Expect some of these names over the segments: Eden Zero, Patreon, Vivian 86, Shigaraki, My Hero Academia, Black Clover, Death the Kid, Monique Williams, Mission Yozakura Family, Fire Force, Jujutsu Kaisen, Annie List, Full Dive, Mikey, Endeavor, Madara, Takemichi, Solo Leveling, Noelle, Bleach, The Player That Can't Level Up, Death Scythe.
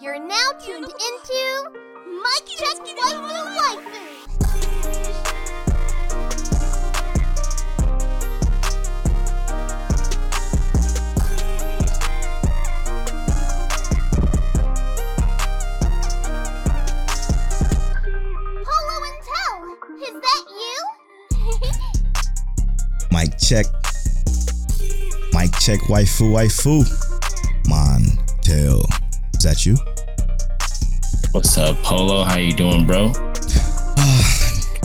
You're now tuned into Mikey Check Waifu. Mic check, waifu, Mon, Tail, is that you? What's up, Polo? How you doing, bro?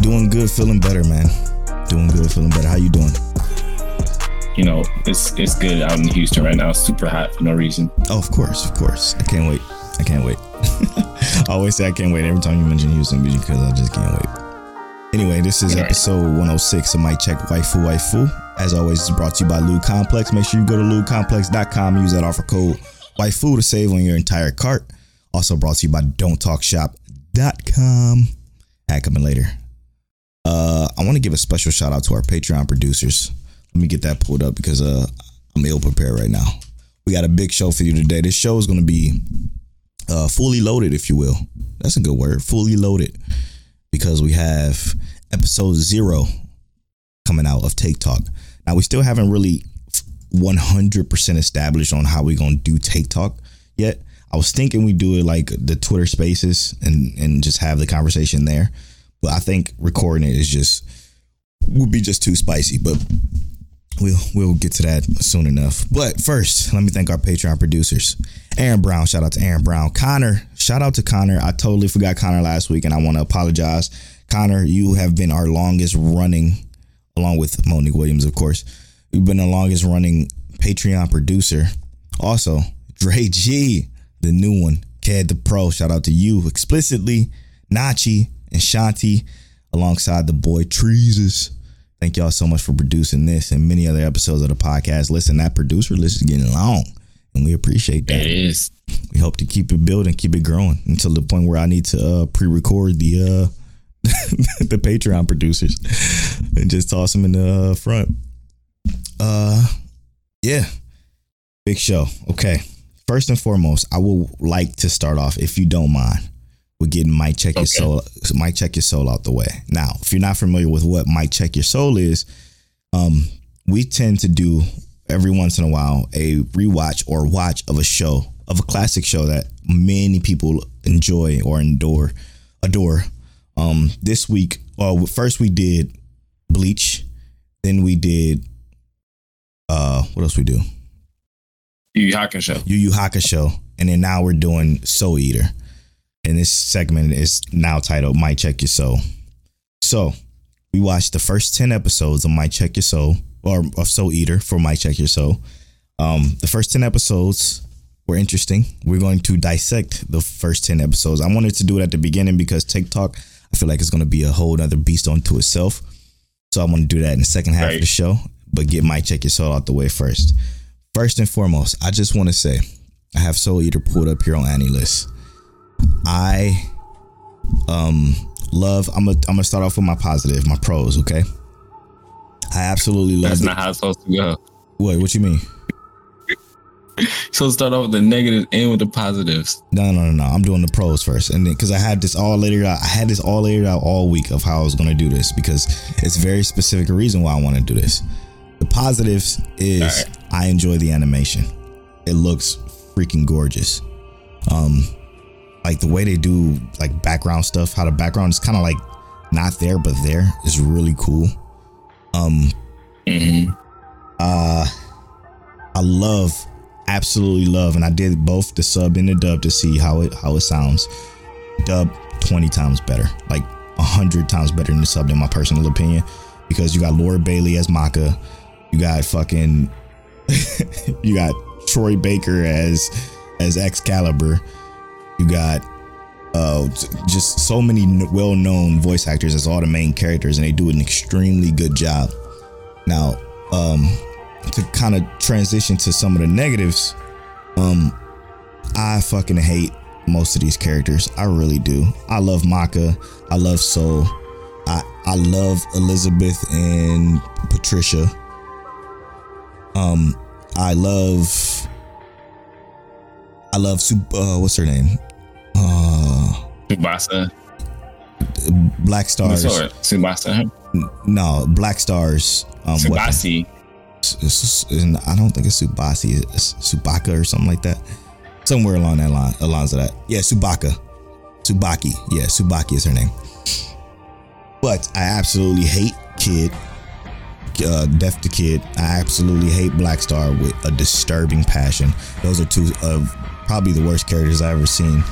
Doing good, feeling better, man. Doing good, feeling better. How you doing? You know, it's good out in Houston right now. It's super hot for no reason. Oh, of course. I can't wait. I always say I can't wait every time you mention Houston because I just can't wait. Anyway, this is episode 106 of Mic Check, waifu. As always, it's brought to you by Loot Complex. Make sure you go to lootcomplex.com and use that offer code WAIFU to save on your entire cart. Also brought to you by don'ttalkshop.com. Add coming later. I want to give a special shout out to our Patreon producers. Let me get that pulled up because I'm ill prepared right now. We got a big show for you today. This show is going to be fully loaded, if you will. That's a good word, fully loaded, because we have episode 0 coming out of Take Talk. Now, we still haven't really 100% established on how we're going to do Take Talk yet. I was thinking we do it like the Twitter Spaces and just have the conversation there. But I think recording it would be too spicy. But we'll get to that soon enough. But first, let me thank our Patreon producers. Aaron Brown, shout out to Aaron Brown. Connor, shout out to Connor. I totally forgot Connor last week and I want to apologize. Connor, you have been our longest running, along with Monique Williams, of course. We've been the longest running Patreon producer. Also, Dre G, the new one, Ked the Pro, shout out to you explicitly, Nachi and Shanti, alongside the boy Treesus. Thank y'all so much for producing this and many other episodes of the podcast. Listen, that producer list is getting long, and we appreciate that. It is. We hope to keep it building, keep it growing until the point where I need to pre-record the the Patreon producers and just toss them in the front. Yeah, big show. Okay, first and foremost, I would like to start off, if you don't mind, with getting Mic Check Your Soul. Mic Check Your Soul out the way. Now, if you're not familiar with what Mic Check Your Soul is, we tend to do every once in a while a rewatch or watch of a show, of a classic show that many people enjoy or adore. This week, first we did Bleach, then we did, what else we do? Yu Yu Hakusho, and then now we're doing Soul Eater, and this segment is now titled Mic Check Your Soul. So, we watched the first 10 episodes of Mic Check Your Soul, or of Soul Eater for Mic Check Your Soul. The first 10 episodes were interesting. We're going to dissect the first 10 episodes. I wanted to do it at the beginning because Take Talk, I feel like it's going to be a whole other beast unto itself. So I'm going to do that in the second half of the show, but get Mic Check Your Soul out the way first. First and foremost, I just want to say, I have Soul Eater pulled up here on Annie List. I love, I'm gonna start off with my positive, my pros, okay? I absolutely love it. That's not how it's supposed to go. Wait, what you mean? So start off with the negatives, end with the positives. No. I'm doing the pros first, and then because I had this all layered out all week of how I was going to do this, because it's very specific a reason why I want to do this. The positives is I enjoy the animation. It looks freaking gorgeous. Like the way they do like background stuff, how the background is kind of like not there but there, is really cool. I love. Absolutely love, and I did both the sub and the dub to see how it sounds. Dub 20 times better, like 100 times better than the sub, in my personal opinion, because you got Laura Bailey as Maka, you got fucking, you got Troy Baker as Excalibur, you got just so many well-known voice actors as all the main characters, and they do an extremely good job. Now, to kind of transition to some of the negatives, I fucking hate most of these characters. I really do. I love Maka. I love Soul. I love Elizabeth and Patricia. I love what's her name? Tsubasa. Black Star's. Tsubasa. No, Black Star's. Tsubasa. I don't think it's Tsubasa. It's Tsubaka or something like that. Somewhere along that line, alongs of that. Yeah, Tsubaka. Tsubaki. Yeah, Tsubaki is her name. But I absolutely hate Kid. Death the Kid. I absolutely hate Black Star with a disturbing passion. Those are two of probably the worst characters I've ever seen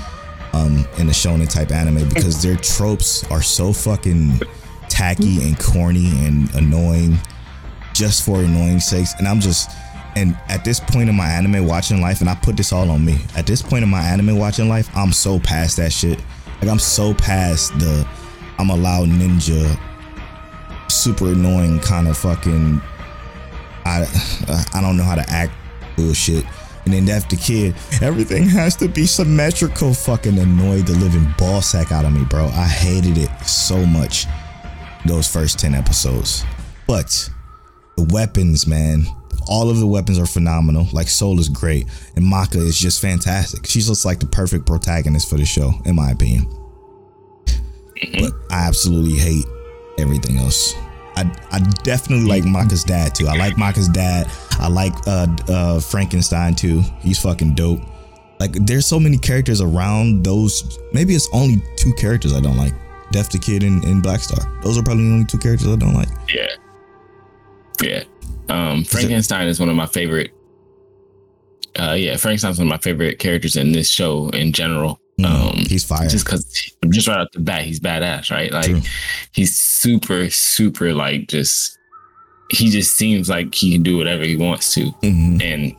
in a shonen type anime, because their tropes are so fucking tacky and corny and annoying just for annoying sakes. And at this point in my anime watching life, and I put this all on me, at this point in my anime watching life, I'm so past that shit. Like, I'm so past the I'm a loud ninja super annoying kind of fucking I don't know how to act bullshit. And then after Kid, everything has to be symmetrical, fucking annoyed the living ball sack out of me, bro. I hated it so much those first 10 episodes. But the weapons, man, all of the weapons are phenomenal. Like, Soul is great and Mappa is just fantastic. She's just like the perfect protagonist for the show, in my opinion. But I absolutely hate everything else. I definitely like Mappa's dad too. I like Mappa's dad. I like Frankenstein too. He's fucking dope. Like, there's so many characters around those. Maybe it's only two characters I don't like. Death the Kid and Black Star. Those are probably the only two characters I don't like. Yeah. Yeah. Frankenstein is one of my favorite. Frankenstein's one of my favorite characters in this show in general. He's fire. Just right off the bat, he's badass, right? Like, true. He's super, super, like, just, he just seems like he can do whatever he wants to. Mm-hmm. And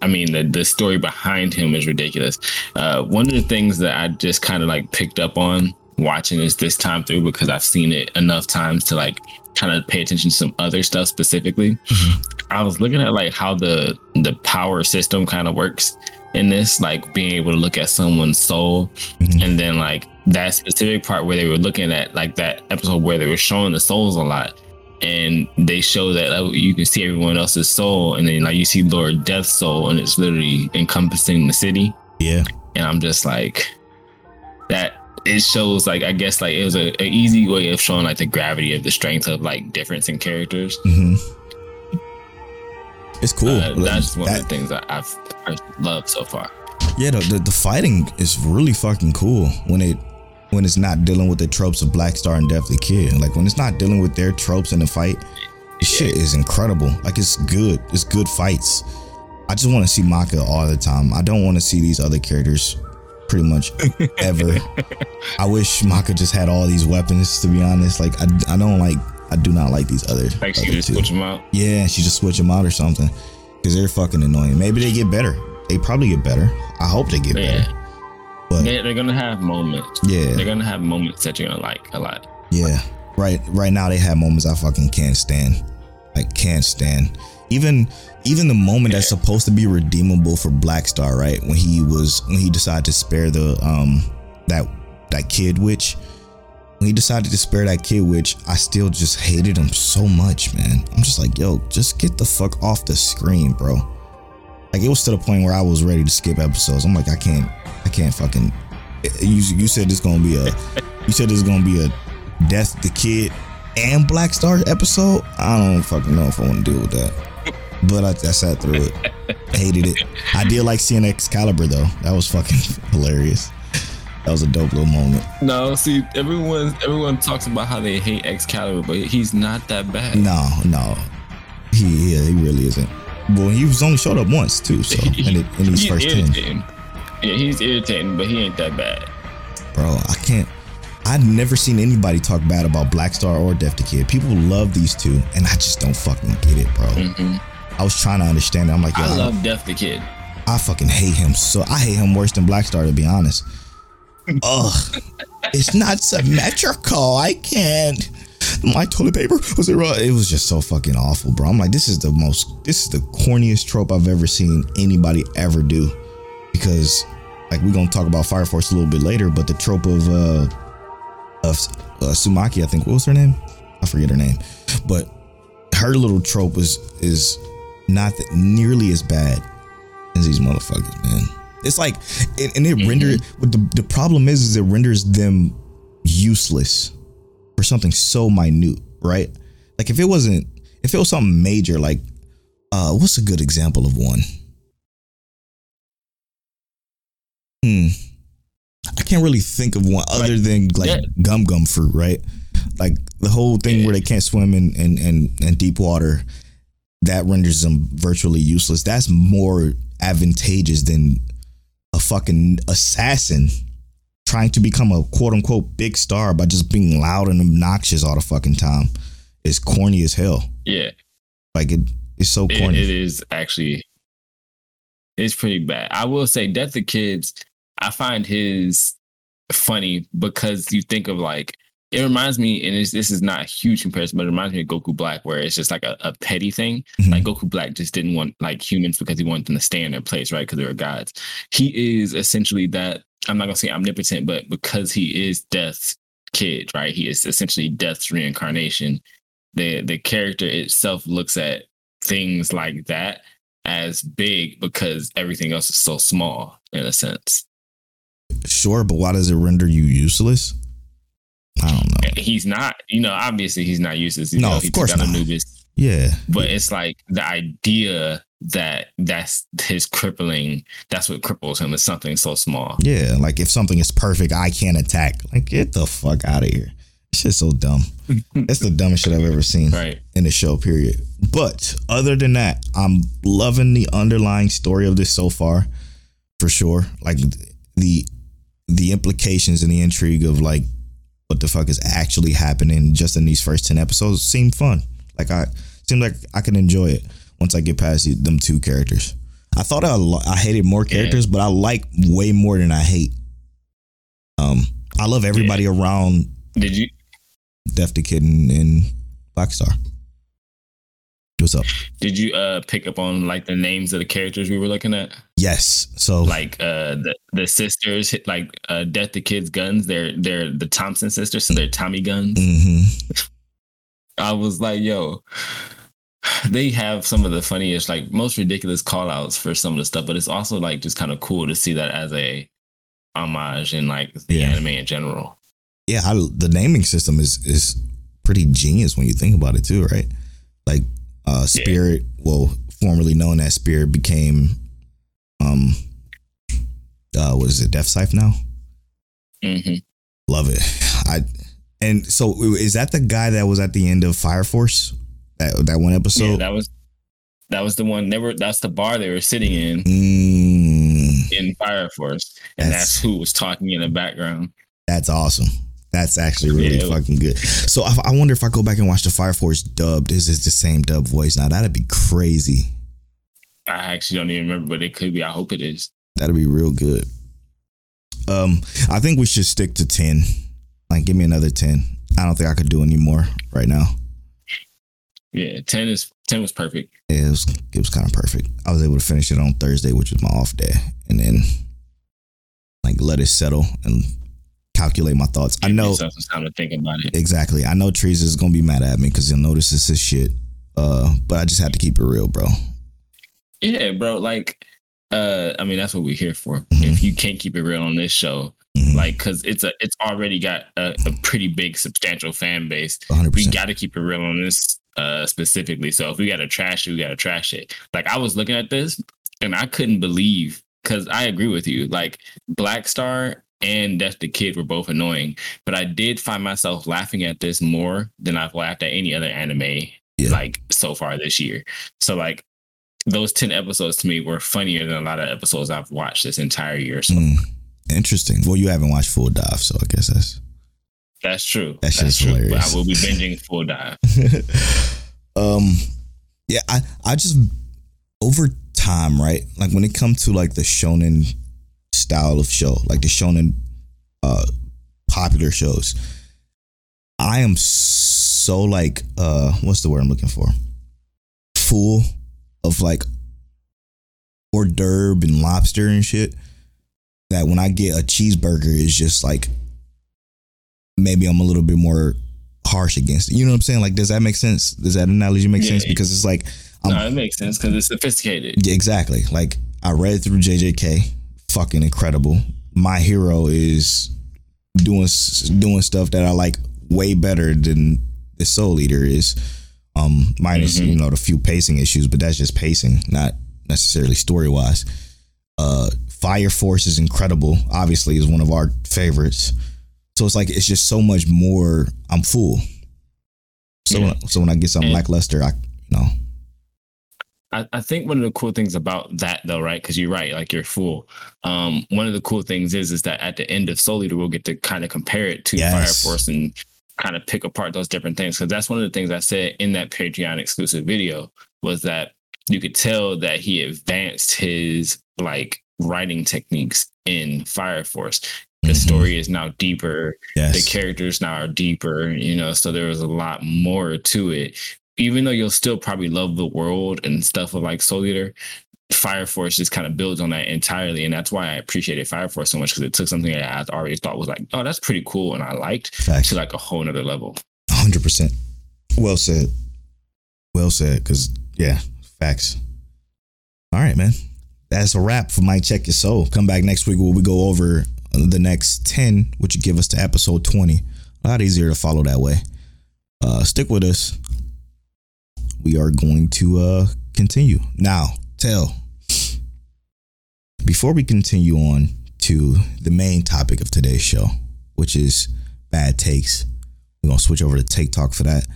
I mean, the story behind him is ridiculous. One of the things that I just kind of like picked up on watching this time through, because I've seen it enough times to like kind of pay attention to some other stuff specifically. I was looking at like how the power system kind of works in this, like being able to look at someone's soul. Mm-hmm. And then like that specific part where they were looking at, like that episode where they were showing the souls a lot, and they show that like, you can see everyone else's soul, and then like you see Lord Death's soul, and it's literally encompassing the city. Yeah. And I'm just like, that it shows like, I guess like it was an easy way of showing like the gravity of the strength of like difference in characters. Mm-hmm. It's cool. That's one of the things that I've loved so far. Yeah, the fighting is really fucking cool when it's not dealing with the tropes of Black Star and Death the Kid. Like, when it's not dealing with their tropes in the fight, shit is incredible. Like, it's good. It's good fights. I just want to see Mappa all the time. I don't want to see these other characters pretty much ever. I wish Mappa just had all these weapons, to be honest. Like, I don't like. I do not like these other. Like, she just switch them out. Yeah, she just switch them out or something, because they're fucking annoying. Maybe they get better. They probably get better. I hope they get better. But they're gonna have moments. Yeah, they're gonna have moments that you're gonna like a lot. Yeah, right now they have moments I fucking can't stand. Like, can't stand. Even the moment that's supposed to be redeemable for Black Star, right? When he decided to spare the that kid witch. When he decided to spare that kid witch, I still just hated him so much, man. I'm just like, yo, just get the fuck off the screen, bro. Like, it was to the point where I was ready to skip episodes. I'm like, I can't fucking. You said it's gonna be a, Death the Kid and Black Star episode. I don't fucking know if I want to deal with that. But I sat through it, hated it. I did like seeing Excalibur though. That was fucking hilarious. That was a dope little moment. No, see, everyone talks about how they hate Excalibur, but he's not that bad. No. He really isn't. Well, he was only showed up once too, so in his first 10. Yeah, he's irritating, but he ain't that bad. Bro, I've never seen anybody talk bad about Black Star or Death the Kid. People love these two, and I just don't fucking get it, bro. Mm-hmm. I was trying to understand it. I'm like, yo, I love Death the Kid. I fucking hate him. So I hate him worse than Black Star, to be honest. Ugh, it's not symmetrical. I can't. My toilet paper was it right? It was just so fucking awful, bro. I'm like, this is the corniest trope I've ever seen anybody ever do. Because, like, we're gonna talk about Fire Force a little bit later, but the trope of Sumaki, I think, what was her name? I forget her name, but her little trope is not nearly as bad as these motherfuckers, man. It's like, and it renders, what the problem is it renders them useless for something so minute, right? Like if it wasn't, if it was something major, like, what's a good example of one? I can't really think of one other than like gum fruit, right? Like the whole thing where they can't swim in deep water, that renders them virtually useless. That's more advantageous than a fucking assassin trying to become a quote unquote big star by just being loud and obnoxious all the fucking time. It's corny as hell. Yeah. Like it's so corny. It is actually, it's pretty bad. I will say Death the Kids, I find his funny because you think of like, it reminds me, and this is not a huge comparison, but it reminds me of Goku Black, where it's just like a petty thing. Mm-hmm. Like Goku Black just didn't want like humans because he wanted them to stay in their place, right? Because they were gods. He is essentially that, I'm not going to say omnipotent, but because he is Death's kid, right? He is essentially Death's reincarnation. The character itself looks at things like that as big because everything else is so small in a sense. Sure, but why does it render you useless? I don't know. He's not, you know, obviously he's not useless. No, of course not. Anubis. Yeah. But it's like the idea that that's his crippling, that's what cripples him is something so small. Yeah. Like if something is perfect, I can't attack. Like get the fuck out of here. This shit's so dumb. That's the dumbest shit I've ever seen in the show, period. But other than that, I'm loving the underlying story of this so far, for sure. Like the implications and the intrigue of like, what the fuck is actually happening just in these first 10 episodes seemed fun. Like seemed like I could enjoy it once I get past them two characters. I thought I hated more characters, but I like way more than I hate. I love everybody around. Did you? Death the Kid and Black Star. What's up? Did you pick up on like the names of the characters we were looking at? Yes. So like the sisters hit like Death the Kid's guns. They're the Thompson sisters, so they're Tommy guns. Mm-hmm. I was like, yo, they have some of the funniest, like most ridiculous call outs for some of the stuff, but it's also like just kind of cool to see that as a homage in like the anime in general. Yeah, the naming system is pretty genius when you think about it too, right? Like Spirit, well, formerly known as Spirit, became what is it, Death Scythe now? Mm-hmm. Love it. And so is that the guy that was at the end of Fire Force? That one episode? Yeah, that was the one. That's the bar they were sitting in Fire Force, and that's who was talking in the background. That's awesome. That's actually really fucking good. So I wonder if I go back and watch the Fire Force dubbed, is it the same dub voice? Now that'd be crazy. I actually don't even remember, but it could be. I hope it is. That'd be real good. I think we should stick to 10. Like, give me another 10. I don't think I could do any more right now. Yeah, 10 was perfect. Yeah, it was kind of perfect. I was able to finish it on Thursday, which was my off day, and then like let it settle and calculate my thoughts. I know some time to think about it. Exactly. I know Teresa is gonna be mad at me because he'll notice this is shit. But I just have to keep it real, bro. Yeah, bro. Like, I mean, that's what we're here for. Mm-hmm. If you can't keep it real on this show, mm-hmm. like, because it's already got a pretty big, substantial fan base. 100%. We got to keep it real on this specifically. So if we got to trash it, we got to trash it. Like, I was looking at this and I couldn't believe, because I agree with you. Like, Black Star and Death the Kid were both annoying, but I did find myself laughing at this more than I've laughed at any other anime like so far this year. So like those 10 episodes to me were funnier than a lot of episodes I've watched this entire year. So. Interesting. Well, you haven't watched Full Dive, so I guess that's true. That's true. Hilarious. But I will be binging Full Dive. Yeah, I just over time, right? Like when it comes to like the shonen style of show, like the shonen popular shows, I am so like what's the word I'm looking for, full of like hors d'oeuvre and lobster and shit, that when I get a cheeseburger it's just like maybe I'm a little bit more harsh against it. You know what I'm saying? Like, does that make sense? Does that analogy make sense? Because it's like No, it makes sense because it's sophisticated. Yeah, exactly. Like, I read through JJK. Fucking incredible. My Hero is doing stuff that I like way better than the Soul Eater is. Minus, you know, the few pacing issues, but that's just pacing, not necessarily story-wise. Fire Force is incredible. Obviously, is one of our favorites. So it's like, it's just so much more. I'm full. So, so when I get something lackluster, I think one of the cool things about that, though, right? Because you're right, like you're full. One of the cool things is that at the end of Soul Eater, we'll get to kind of compare it to Fire Force and kind of pick apart those different things. Because that's one of the things I said in that Patreon exclusive video was that you could tell that he advanced his like writing techniques in Fire Force. The story is now deeper. The characters now are deeper, you know, so there was a lot more to it. Even though you'll still probably love the world and stuff of like Soul Eater, Fire Force just kind of builds on that entirely. And that's why I appreciated Fire Force so much, because it took something that I already thought was like, oh, that's pretty cool and I liked, to like a whole nother level. 100%. Well said. Well said. Because, yeah, facts. All right, man. That's a wrap for my Check Your Soul. Come back next week where we go over the next 10, which would give us to episode 20. A lot easier to follow that way. Stick with us. We are going to continue. Now, before we continue on to the main topic of today's show, which is bad takes, we're going to switch over to Take Talk for that.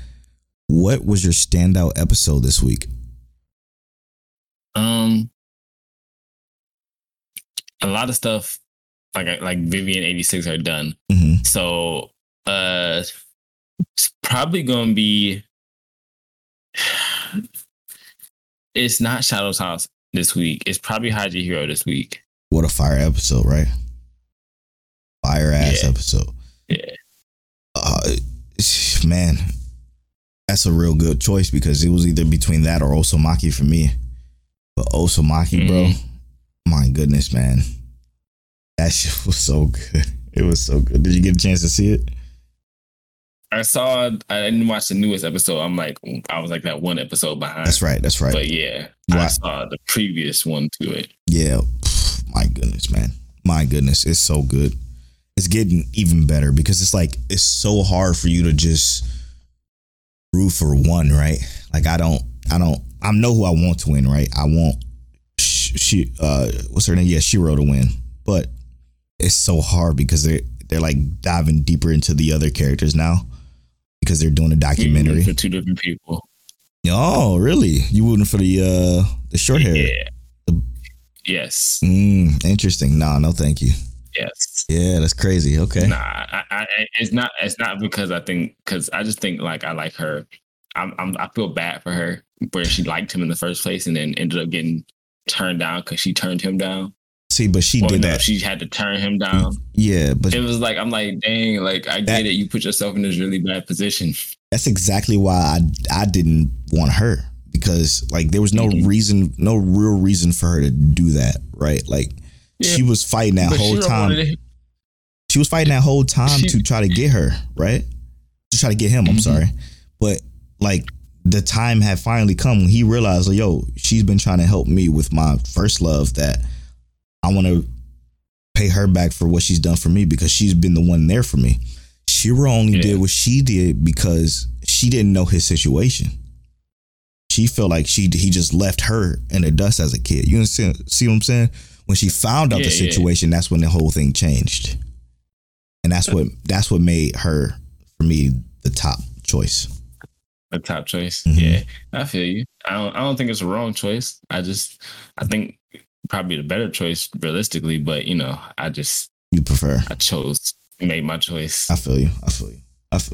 What was your standout episode this week? A lot of stuff like Vivian 86 are done. So it's probably going to be... It's not Shadows House this week. It's probably Haji Hero this week. What a fire episode, right? Fire ass episode. Yeah. Man, that's a real good choice because it was either between that or Osomaki for me. But Osomaki, bro, my goodness, man. That shit was so good. It was so good. Did you get a chance to see it? I didn't watch the newest episode. I was that one episode behind. That's right. But yeah, I saw the previous one to it. Yeah. My goodness, man. My goodness. It's so good. It's getting even better because it's like, it's so hard for you to just root for one, right? Like, I know who I want to win, right? I want what's her name? Yeah, Shiro to win. But it's so hard because they're like diving deeper into the other characters now. Because they're doing a documentary for two different people. Oh, really? You rooting for the short hair? Yeah. Yes. Interesting. No, thank you. Yes. Yeah, that's crazy. Okay. Nah, it's not because I just think like I like her. I feel bad for her where she liked him in the first place and then ended up getting turned down because she turned him down. See, but she did that. She had to turn him down. Yeah, but it was like, I'm like, dang, like I get it. You put yourself in this really bad position. That's exactly why I didn't want her because like there was no reason, no real reason for her to do that, right? Like she was fighting that whole time. She was fighting that whole time to try to get her, right? To try to get him. I'm sorry, but like the time had finally come when he realized, like, yo, she's been trying to help me with my first love that. I want to pay her back for what she's done for me because she's been the one there for me. Shira only did what she did because she didn't know his situation. She felt like he just left her in the dust as a kid. You understand? See what I'm saying? When she found out the situation, that's when the whole thing changed. And that's what made her, for me, the top choice. A top choice. Yeah, I feel you. I don't think it's a wrong choice. I think probably the better choice realistically, but you know, I made my choice. I feel you.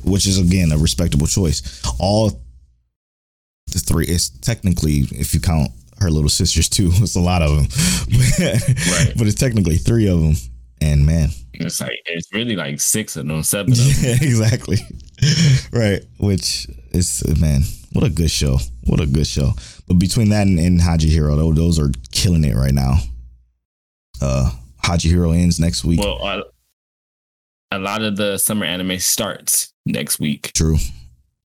Which is again a respectable choice. All the three, it's technically, if you count her little sisters too, it's a lot of them. But it's technically three of them, and man, it's really like six of them, seven of them. Yeah, exactly. Right, which is, man, what a good show. What a good show. But between that and Haji Hero, though, those are killing it right now. Haji Hero ends next week. Well, a lot of the summer anime starts next week. True.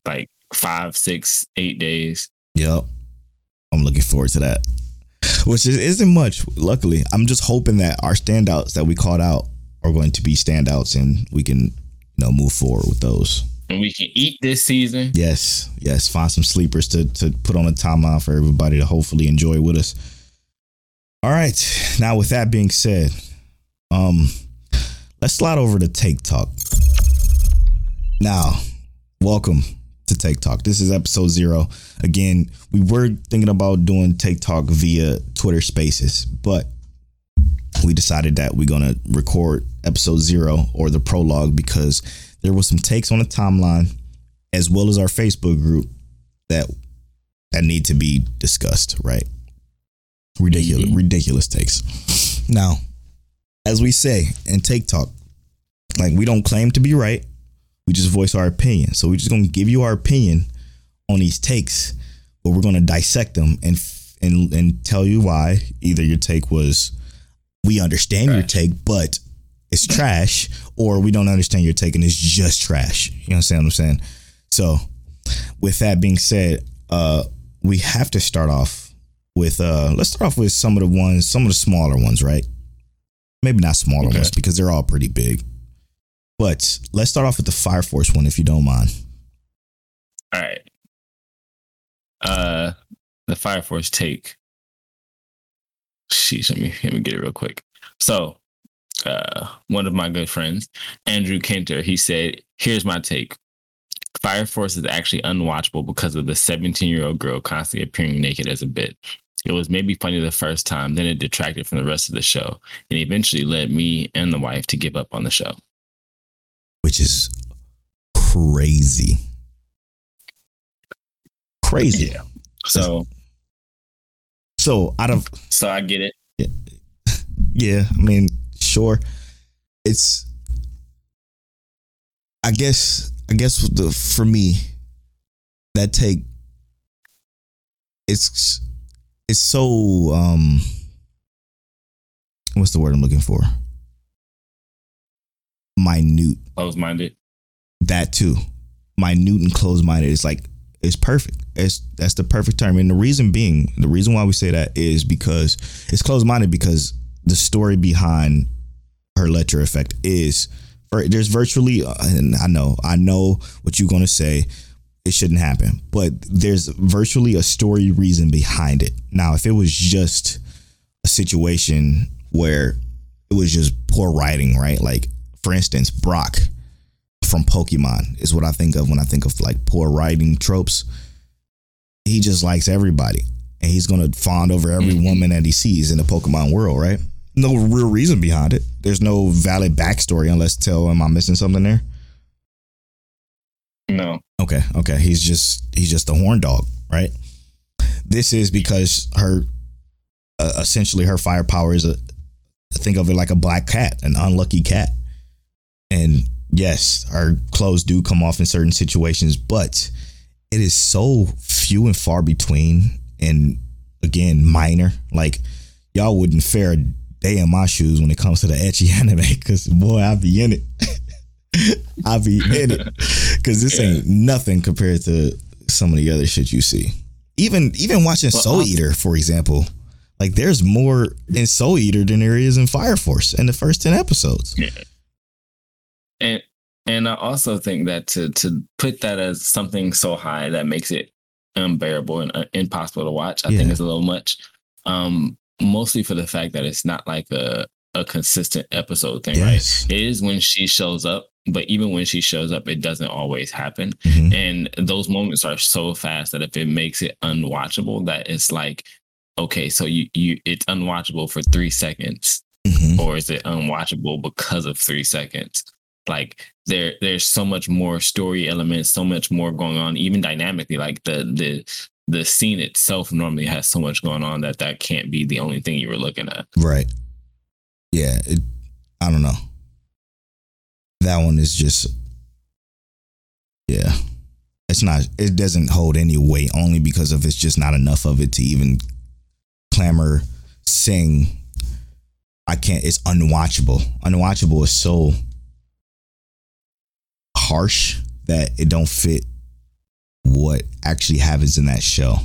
Like 5, 6, 8 days. Yep. I'm looking forward to that, which isn't much. Luckily, I'm just hoping that our standouts that we called out are going to be standouts, and we can, you know, move forward with those. And we can eat this season. Yes, yes. Find some sleepers to put on a timeline for everybody to hopefully enjoy with us. All right. Now, with that being said, let's slide over to Take Talk. Now, welcome to Take Talk. This is episode 0. Again, we were thinking about doing Take Talk via Twitter Spaces, but we decided that we're going to record episode 0 or the prologue because there was some takes on the timeline as well as our Facebook group that need to be discussed, right? Ridiculous takes. Now, as we say in Take Talk, like, we don't claim to be right. We just voice our opinion. So we're just going to give you our opinion on these takes, but we're going to dissect them and tell you why either your take was, we understand your take, but it's trash, or we don't understand your take and it's just trash. You understand what I'm saying? So with that being said, we have to start off with, let's start off with some of the smaller ones, right? Maybe not smaller ones because they're all pretty big, but let's start off with the Fire Force one, if you don't mind. All right. The Fire Force take. Sheesh, let me get it real quick. So, one of my good friends, Andrew Kinter, he said, here's my take. Fire Force is actually unwatchable because of the 17-year-old girl constantly appearing naked as a bit. It was maybe funny the first time, then it detracted from the rest of the show, and eventually led me and the wife to give up on the show. Which is crazy. Crazy. Yeah. So I get it. Yeah, I mean, sure. I guess for me, that take, it's so, what's the word I'm looking for? Minute. Close-minded. That too. Minute and close-minded. It's like, it's perfect. That's the perfect term. And the reason why we say that is because it's close-minded, because the story behind her Lecter effect is, there's virtually, and I know what you're going to say, it shouldn't happen, but there's virtually a story reason behind it. Now, if it was just a situation where it was just poor writing, right? Like, for instance, Brock from Pokemon is what I think of when I think of, like, poor writing tropes. He just likes everybody, and he's going to fawn over every woman that he sees in the Pokemon world, right? No real reason behind it. There's no valid backstory unless, am I missing something there? No. Okay. He's just a horn dog, right? This is because her, essentially her firepower is think of it like a black cat, an unlucky cat. And yes, our clothes do come off in certain situations, but it is so few and far between. And again, minor. Like, y'all wouldn't fare a day in my shoes when it comes to the ecchi anime, because boy, I be in it. I be in it, because this ain't nothing compared to some of the other shit you see. Even watching Soul Eater, for example. Like, there's more in Soul Eater than there is in Fire Force in the first 10 episodes. Yeah. And I also think that to put that as something so high that makes it unbearable and impossible to watch, I think it's a little much. Mostly for the fact that it's not like a consistent episode thing, right? It is when she shows up, but even when she shows up, it doesn't always happen. Mm-hmm. And those moments are so fast that if it makes it unwatchable, that it's like, okay, so you it's unwatchable for 3 seconds. Mm-hmm. Or is it unwatchable because of 3 seconds? Like, there's so much more story elements, so much more going on, even dynamically. Like, the scene itself normally has so much going on that can't be the only thing you were looking at. Right. Yeah. I don't know. That one is just, yeah, it's not, it doesn't hold any weight, only because of it's just not enough of it to even clamor, sing. I can't, it's unwatchable. Unwatchable is so harsh that it don't fit what actually happens in that show,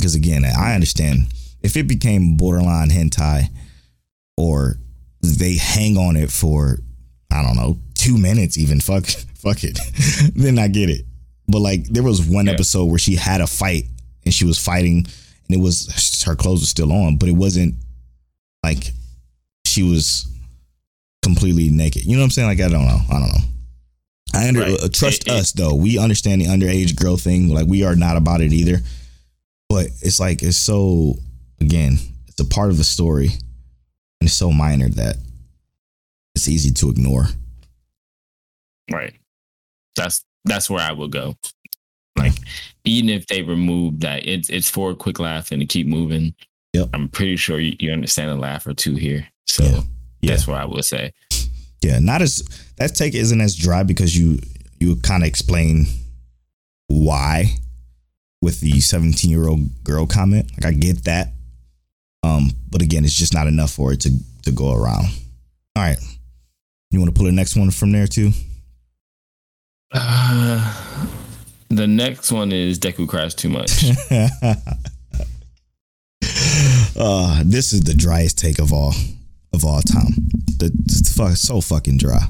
Because again, I understand if it became borderline hentai or they hang on it for, I don't know, 2 minutes even, fuck it, then I get it. But like there was one episode where she had a fight and she was fighting and it was, her clothes were still on, but it wasn't like she was completely naked. You know what I'm saying? Like, I don't know. Trust us though. We understand the underage girl thing. Like we are not about it either. But it's like, it's so, again, it's a part of the story and it's so minor that it's easy to ignore. Right. That's where I would go. Like, even if they remove that, it's for a quick laugh and to keep moving. Yep. I'm pretty sure you understand a laugh or two here. So that's what I would say. Yeah, not as that take isn't as dry because you kind of explain why with the 17-year-old girl comment. Like I get that, but again, it's just not enough for it to go around. All right, you want to pull the next one from there too? The next one is Deku cries too much. This is the driest take of all time. It's so fucking dry.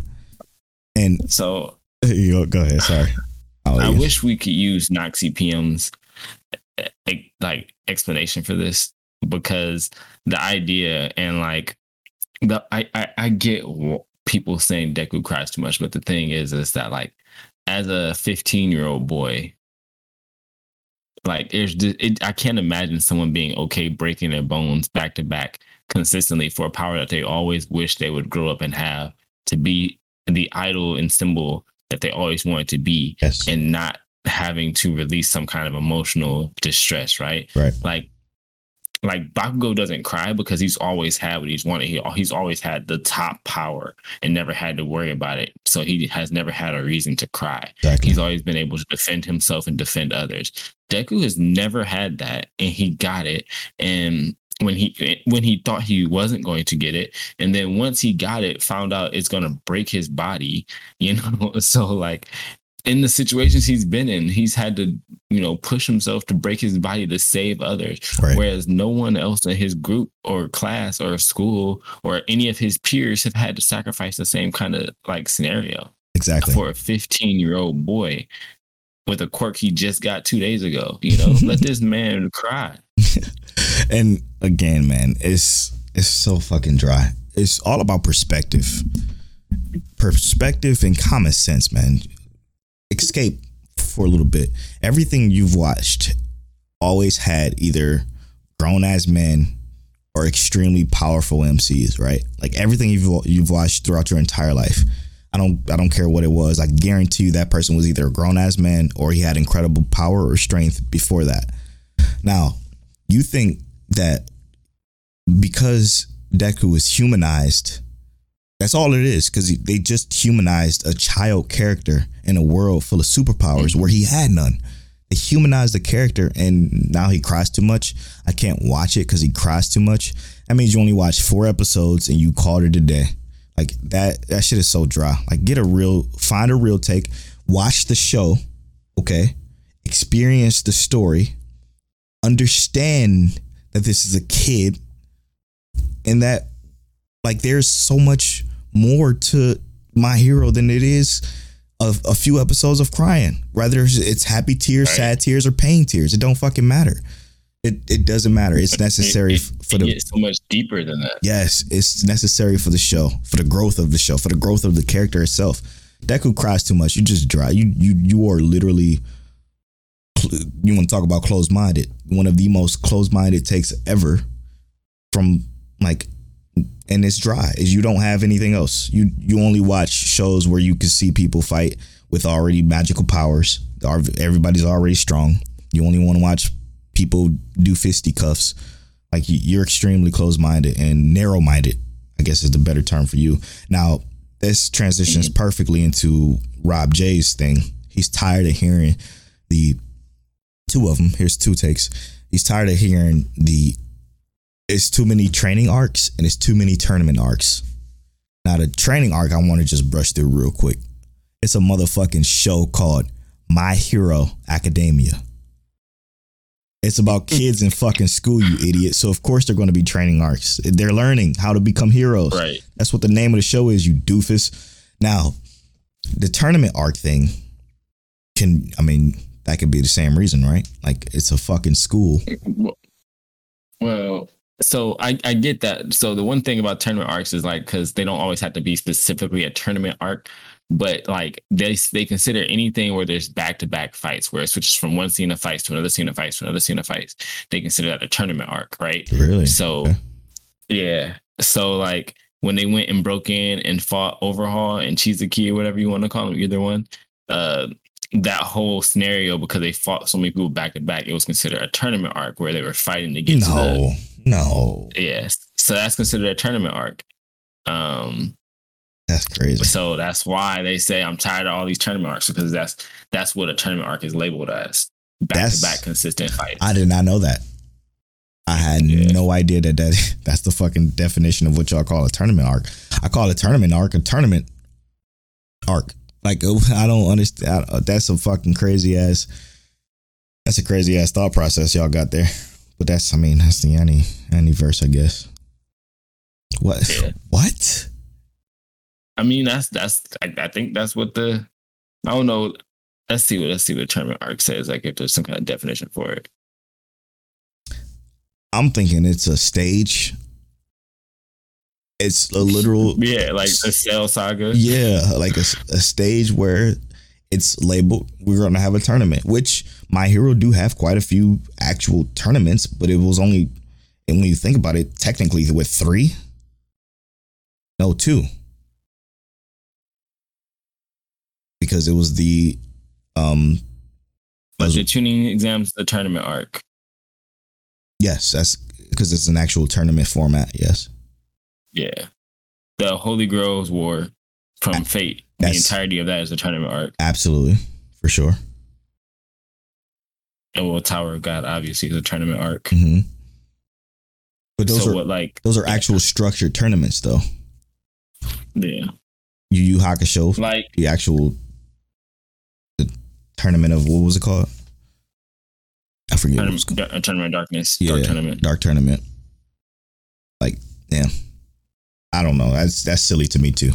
And so go ahead. Sorry. I wish we could use Noxy PM's like explanation for this, because the idea and like the I get people saying Deku cries too much, but the thing is that like as a 15-year-old boy, like I can't imagine someone being okay breaking their bones back to back consistently for a power that they always wish they would grow up and have, to be the idol and symbol that they always wanted to be, and not having to release some kind of emotional distress, right? Right. Like Bakugo doesn't cry because he's always had what he's wanted. He's always had the top power and never had to worry about it. So he has never had a reason to cry. Exactly. He's always been able to defend himself and defend others. Deku has never had that, and he got it. And when he thought he wasn't going to get it, and then once he got it, found out it's going to break his body, you know? So like in the situations he's been in, he's had to, you know, push himself to break his body to save others. Right. Whereas no one else in his group or class or school or any of his peers have had to sacrifice the same kind of like scenario. Exactly. For a 15-year-old boy with a quirk he just got 2 days ago, you know, let this man cry. And again, man, it's so fucking dry. It's all about perspective and common sense, man. Escape for a little bit. Everything you've watched always had either grown ass men or extremely powerful MCs, right? Like everything you've watched throughout your entire life. I don't care what it was. I guarantee you that person was either a grown ass man or he had incredible power or strength before that. Now, you think that because Deku is humanized, that's all it is, because they just humanized a child character in a world full of superpowers where he had none. They humanized the character, and now he cries too much. I can't watch it because he cries too much. That means you only watched 4 episodes and you called it a day. Like that shit is so dry. Like find a real take, watch the show, okay? Experience the story, understand that this is a kid, and that like there's so much more to My Hero than it is of a few episodes of crying. Whether it's happy tears, right, sad tears, or pain tears, it don't fucking matter. It doesn't matter. It's necessary for the. It's so much deeper than that. Yes, it's necessary for the show, for the growth of the show, for the growth of the character itself. Deku cries too much. You just dry. You are literally. You want to talk about closed-minded? One of the most closed-minded takes ever from like. And it's dry. Is you don't have anything else. You only watch shows where you can see people fight with already magical powers. Everybody's already strong. You only want to watch people do fisticuffs. Like you're extremely closed-minded and narrow-minded, I guess is the better term for you. Now, this transitions perfectly into Rob J's thing. He's tired of hearing the two of them. Here's two takes. He's tired of hearing it's too many training arcs and it's too many tournament arcs. Now, the training arc I want to just brush through real quick. It's a motherfucking show called My Hero Academia. It's about kids in fucking school, you idiot. So of course they're going to be training arcs. They're learning how to become heroes. Right. That's what the name of the show is, you doofus. Now, the tournament arc thing can, I mean, that could be the same reason, right? Like, it's a fucking school. Well, so I get that. So the one thing about tournament arcs is like, because they don't always have to be specifically a tournament arc, but like they consider anything where there's back-to-back fights, where it switches from one scene of fights to another scene of fights to another scene of fights. They consider that a tournament arc, right? Really? So, okay. Yeah. So like when they went and broke in and fought Overhaul and Chizaki or whatever you want to call them, either one, that whole scenario, because they fought so many people back to back, it was considered a tournament arc where they were fighting to get Yes. So that's considered a tournament arc. That's crazy. So that's why they say I'm tired of all these tournament arcs, because that's what a tournament arc is labeled as. Back to back consistent fights. I did not know that. I had no idea that's the fucking definition of what y'all call a tournament arc. I call a tournament arc a tournament arc. Like, I don't understand. That's a fucking crazy ass. That's a crazy ass thought process y'all got there. But that's, I mean, that's the anniverse, I guess. What? Yeah. What? I mean, that's. I think that's what the. I don't know. Let's see what tournament arc says. Like, if there's some kind of definition for it. I'm thinking it's a stage. It's a literal... Yeah, like the Cell Saga. Yeah, like a stage where it's labeled, we're going to have a tournament, which My Hero do have quite a few actual tournaments, but it was only, and when you think about it, technically with three? No, two. Because it was the... Budget tuning exams, the tournament arc. Yes, that's because it's an actual tournament format, yes. Yeah, the Holy Grail's War from Fate. The entirety of that is the tournament arc. Absolutely, for sure. And well, Tower of God obviously is a tournament arc. Mm-hmm. But those are actual structured tournaments, though. Yeah. Yu Yu Hakusho, like the actual tournament of, what was it called? I forget. Tournament of Darkness. Yeah, Dark Tournament. Dark Tournament. Like, damn. Yeah. I don't know. That's silly to me too.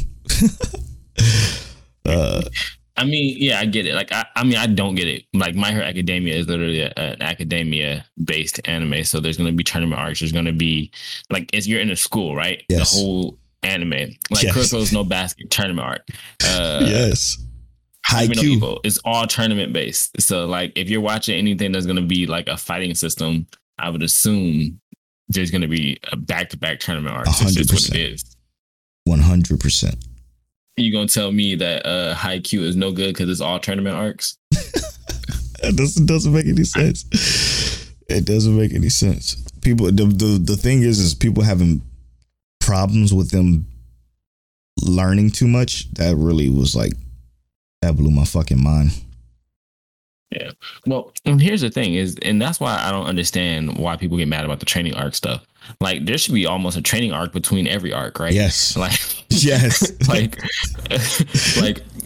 I mean, yeah, I get it. Like, I mean, I don't get it. Like, My Hero Academia is literally an academia-based anime, so there's going to be tournament arcs. There's going to be, like, you're in a school, right? Yes. The whole anime. Like, yes. Kuroko's No Basket tournament arc. Yes. Haikyuu. It's all tournament-based. So, like, if you're watching anything that's going to be, like, a fighting system, I would assume... there's going to be a back-to-back tournament arc. 100%. That's what it is. 100%. You going to tell me that Haikyuu is no good because it's all tournament arcs? It doesn't make any sense. It doesn't make any sense. People, the thing is people having problems with them learning too much. That really was like, that blew my fucking mind. Yeah. Well, and here's the thing is, and that's why I don't understand why people get mad about the training arc stuff. Like, there should be almost a training arc between every arc, right? Yes. Like, yes. like,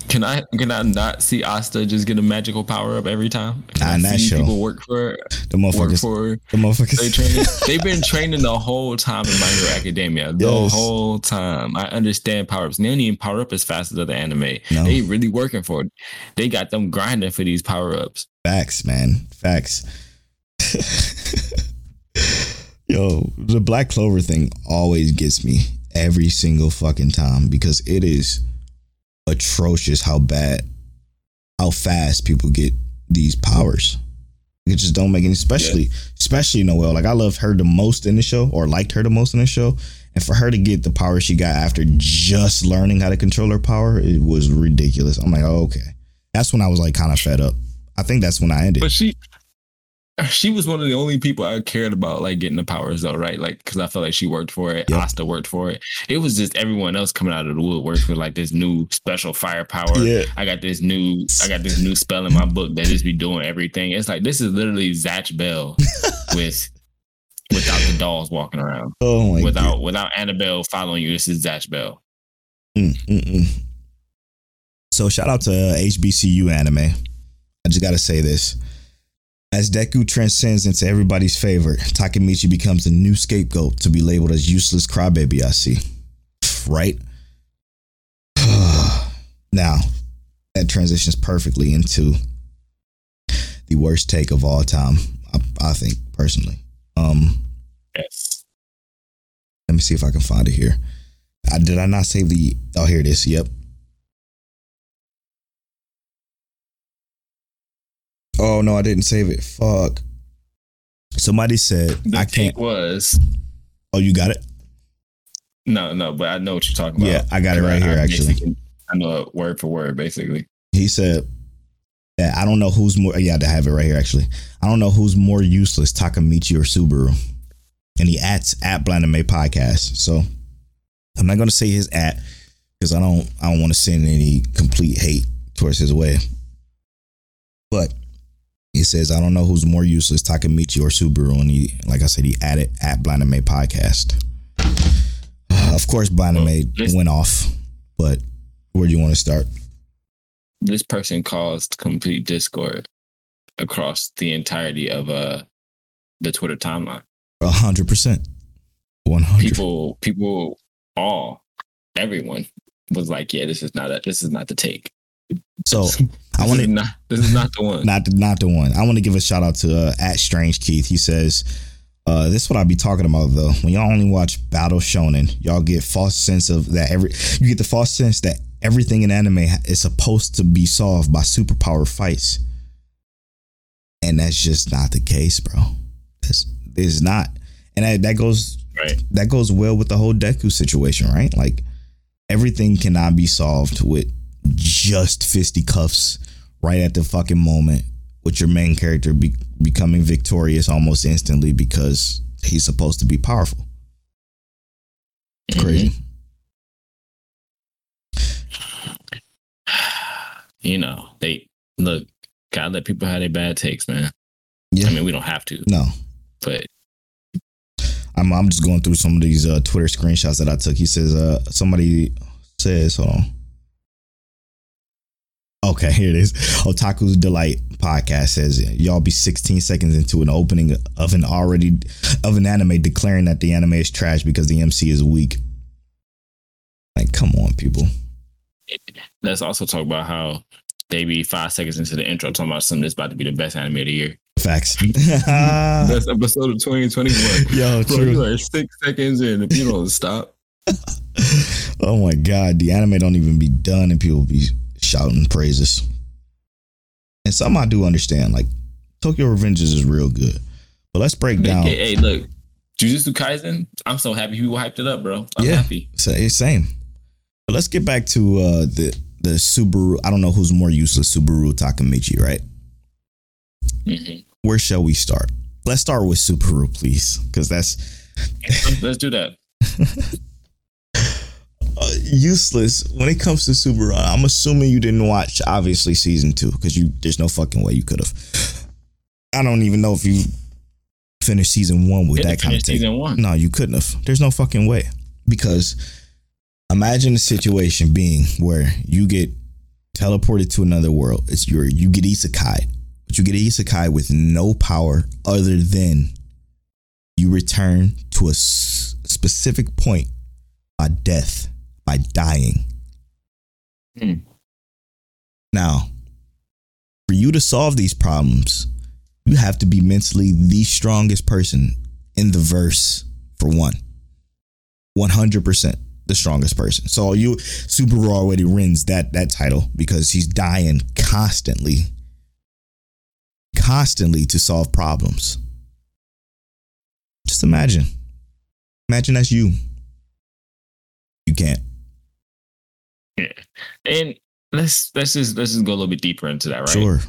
can I not see Asta just get a magical power up every time? People work for the motherfuckers. They've been training the whole time in My Hero Academia. Whole time. I understand power ups. They don't even power up as fast as other anime. No. They really working for it. They got them grinding for these power ups. Facts, man. Facts. Yo, the Black Clover thing always gets me every single fucking time because it is atrocious how fast people get these powers. It just don't make any, especially Noelle. Like, I love her the most in the show, or liked her the most in the show. And for her to get the power she got after just learning how to control her power, it was ridiculous. I'm like, oh, okay. That's when I was like kind of fed up. I think that's when I ended. But she was one of the only people I cared about, like, getting the powers, though, right? Like, because I felt like she worked for it. Yep. Asta worked for it. It was just everyone else coming out of the woodwork with, like, this new special firepower. Yeah. I got this new spell in my book that just be doing everything. It's like, this is literally Zatch Bell without the dolls walking around. Oh my God. Without Annabelle following you, this is Zatch Bell. So shout out to HBCU anime. I just got to say this. As Deku transcends into everybody's favor, Takemichi becomes the new scapegoat to be labeled as useless crybaby, I see. Right? Now, that transitions perfectly into the worst take of all time, I think, personally. Yes. Let me see if I can find it here. Did I not save the... Oh, here it is. Yep. Oh, no, I didn't save it. Fuck. Somebody said... I can't... was... Oh, you got it? No, but I know what you're talking about. Yeah, I got it right here, actually. I know it word for word, basically. He said... Yeah, I don't know who's more... Yeah, I have it right here, actually. I don't know who's more useless, Takemichi or Subaru. And he at Blandame Podcast, so... I'm not going to say his at because I don't want to send any complete hate towards his way. But he says, I don't know who's more useless, Takemichi or Subaru. And he, like I said, he added at Blindame Podcast. Of course, Blindame went off, but where do you want to start? This person caused complete discord across the entirety of the Twitter timeline. 100%. 100%. People... everyone was like, yeah, this is not the take. So I want to this is not the one. Not the one. I want to give a shout out to at Strange Keith. He says, this is what I'll be talking about though. When y'all only watch Battle Shonen, y'all get false sense of that you get the false sense that everything in anime is supposed to be solved by superpower fights. And that's just not the case, bro. It's not. And that goes right. That goes well with the whole Deku situation, right? Like, everything cannot be solved with just fisticuffs right at the fucking moment, with your main character becoming victorious almost instantly because he's supposed to be powerful. Mm-hmm. Crazy. You know, gotta let people have their bad takes, man. Yeah. I mean, we don't have to. No. But... I'm just going through some of these Twitter screenshots that I took. He says, somebody says, hold on. Okay, here it is. Otaku's Delight Podcast says, y'all be 16 seconds into an opening of an anime declaring that the anime is trash because the MC is weak. Like, come on, people. Let's also talk about how they be 5 seconds into the intro talking about something that's about to be the best anime of the year. Facts. That's episode of 2021. Yo, bro, true. You are 6 seconds in if you don't stop. Oh my god, the anime don't even be done and people be shouting praises. And some I do understand, like Tokyo Revengers is real good, but let's break down. Hey, look, Jujutsu Kaisen. I'm so happy you hyped it up, bro. I'm happy. Same. But let's get back to the Subaru. I don't know who's more useless, Subaru Takemichi, right? Mm-hmm. Where shall we start? Let's start with Subaru, please, because let's do that. Useless when it comes to Subaru. I'm assuming you didn't watch obviously season 2 because there's no fucking way you could have. I don't even know if you finished season 1 with that kind of take. No, you couldn't have. There's no fucking way, because imagine the situation being where you get teleported to another world. You get isekai'd. But you get isekai with no power other than you return to a specific point by death, by dying. Mm. Now, for you to solve these problems, you have to be mentally the strongest person in the verse, for one. 100% the strongest person. So Subaru already wins that title because he's dying constantly to solve problems. Just imagine that's you can't. Yeah. And let's just go a little bit deeper into that, right? Sure.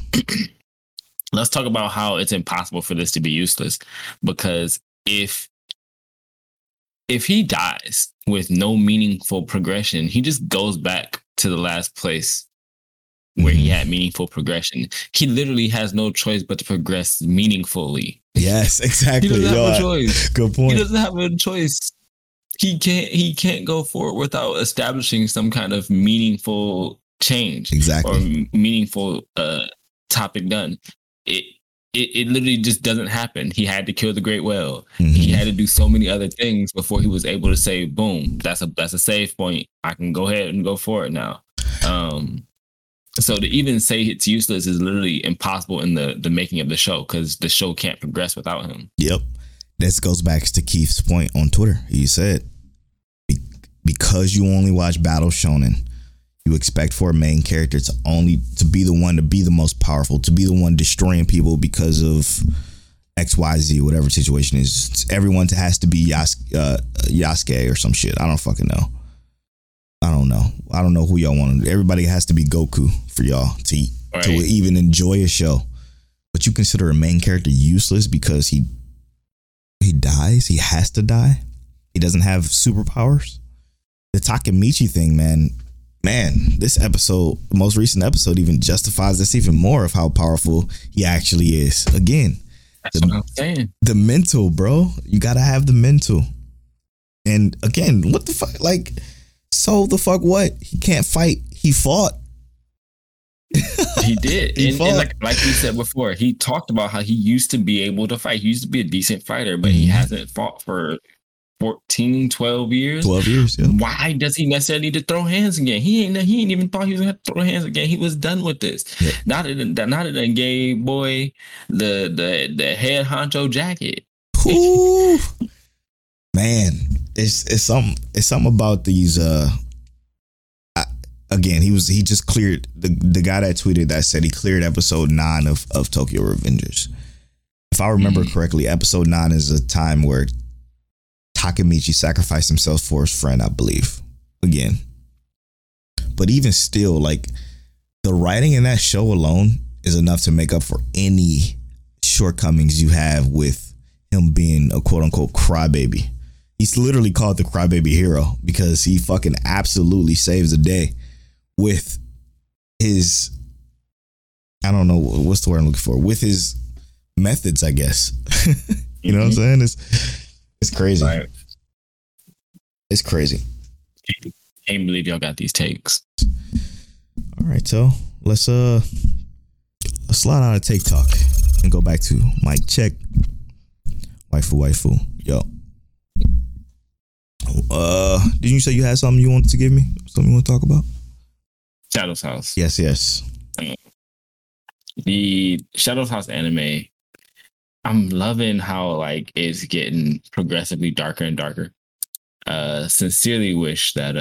Let's talk about how it's impossible for this to be useless, because if he dies with no meaningful progression, he just goes back to the last place where he had meaningful progression. He literally has no choice but to progress meaningfully. Yes, exactly. He doesn't have a choice. Good point. He doesn't have a choice. He can't go forward without establishing some kind of meaningful change. Exactly. Or meaningful topic done. It it literally just doesn't happen. He had to kill the Great Whale. Mm-hmm. He had to do so many other things before he was able to say, boom, that's a save point. I can go ahead and go for it now. So to even say it's useless is literally impossible in the making of the show, because the show can't progress without him. Yep. This goes back to Keith's point on Twitter. He said, because you only watch Battle Shonen, you expect for a main character to be the one to be the most powerful, to be the one destroying people because of X, Y, Z, whatever situation is. Everyone has to be Yasuke or some shit. I don't know. I don't know who y'all want. Everybody has to be Goku for y'all to even enjoy a show. But you consider a main character useless because he dies. He has to die. He doesn't have superpowers. The Takemichi thing, man, this episode, most recent episode, even justifies this even more of how powerful he actually is. Again, that's what I'm saying. The mental, bro. You gotta have the mental. And again, what the fuck? Like, so the fuck what? He can't fight. He fought. He did. And like we said before, he talked about how he used to be able to fight. He used to be a decent fighter, but he hasn't fought for 12 years. 12 years, yeah. Why does he necessarily need to throw hands again? He ain't even thought he was going to have to throw hands again. He was done with this. Yeah. Not in a gay boy, the head honcho jacket. Ooh. Man, it's something about these, he just cleared, the guy that tweeted that said he cleared episode 9 of Tokyo Revengers. If I remember correctly, episode 9 is a time where Takemichi sacrificed himself for his friend, I believe. Again. But even still, like, the writing in that show alone is enough to make up for any shortcomings you have with him being a quote-unquote crybaby. He's literally called the crybaby hero because he fucking absolutely saves the day with his, I don't know, what's the word I'm looking for? With his methods, I guess. You know what I'm saying? It's crazy. Right. It's crazy. Can't believe y'all got these takes. All right, so let's slide out of take talk and go back to mic check. Waifu, yo. Didn't you say you had something you wanted to give me? Something you want to talk about? Shadows House. Yes. The Shadows House anime. I'm loving how like it's getting progressively darker and darker. Sincerely wish that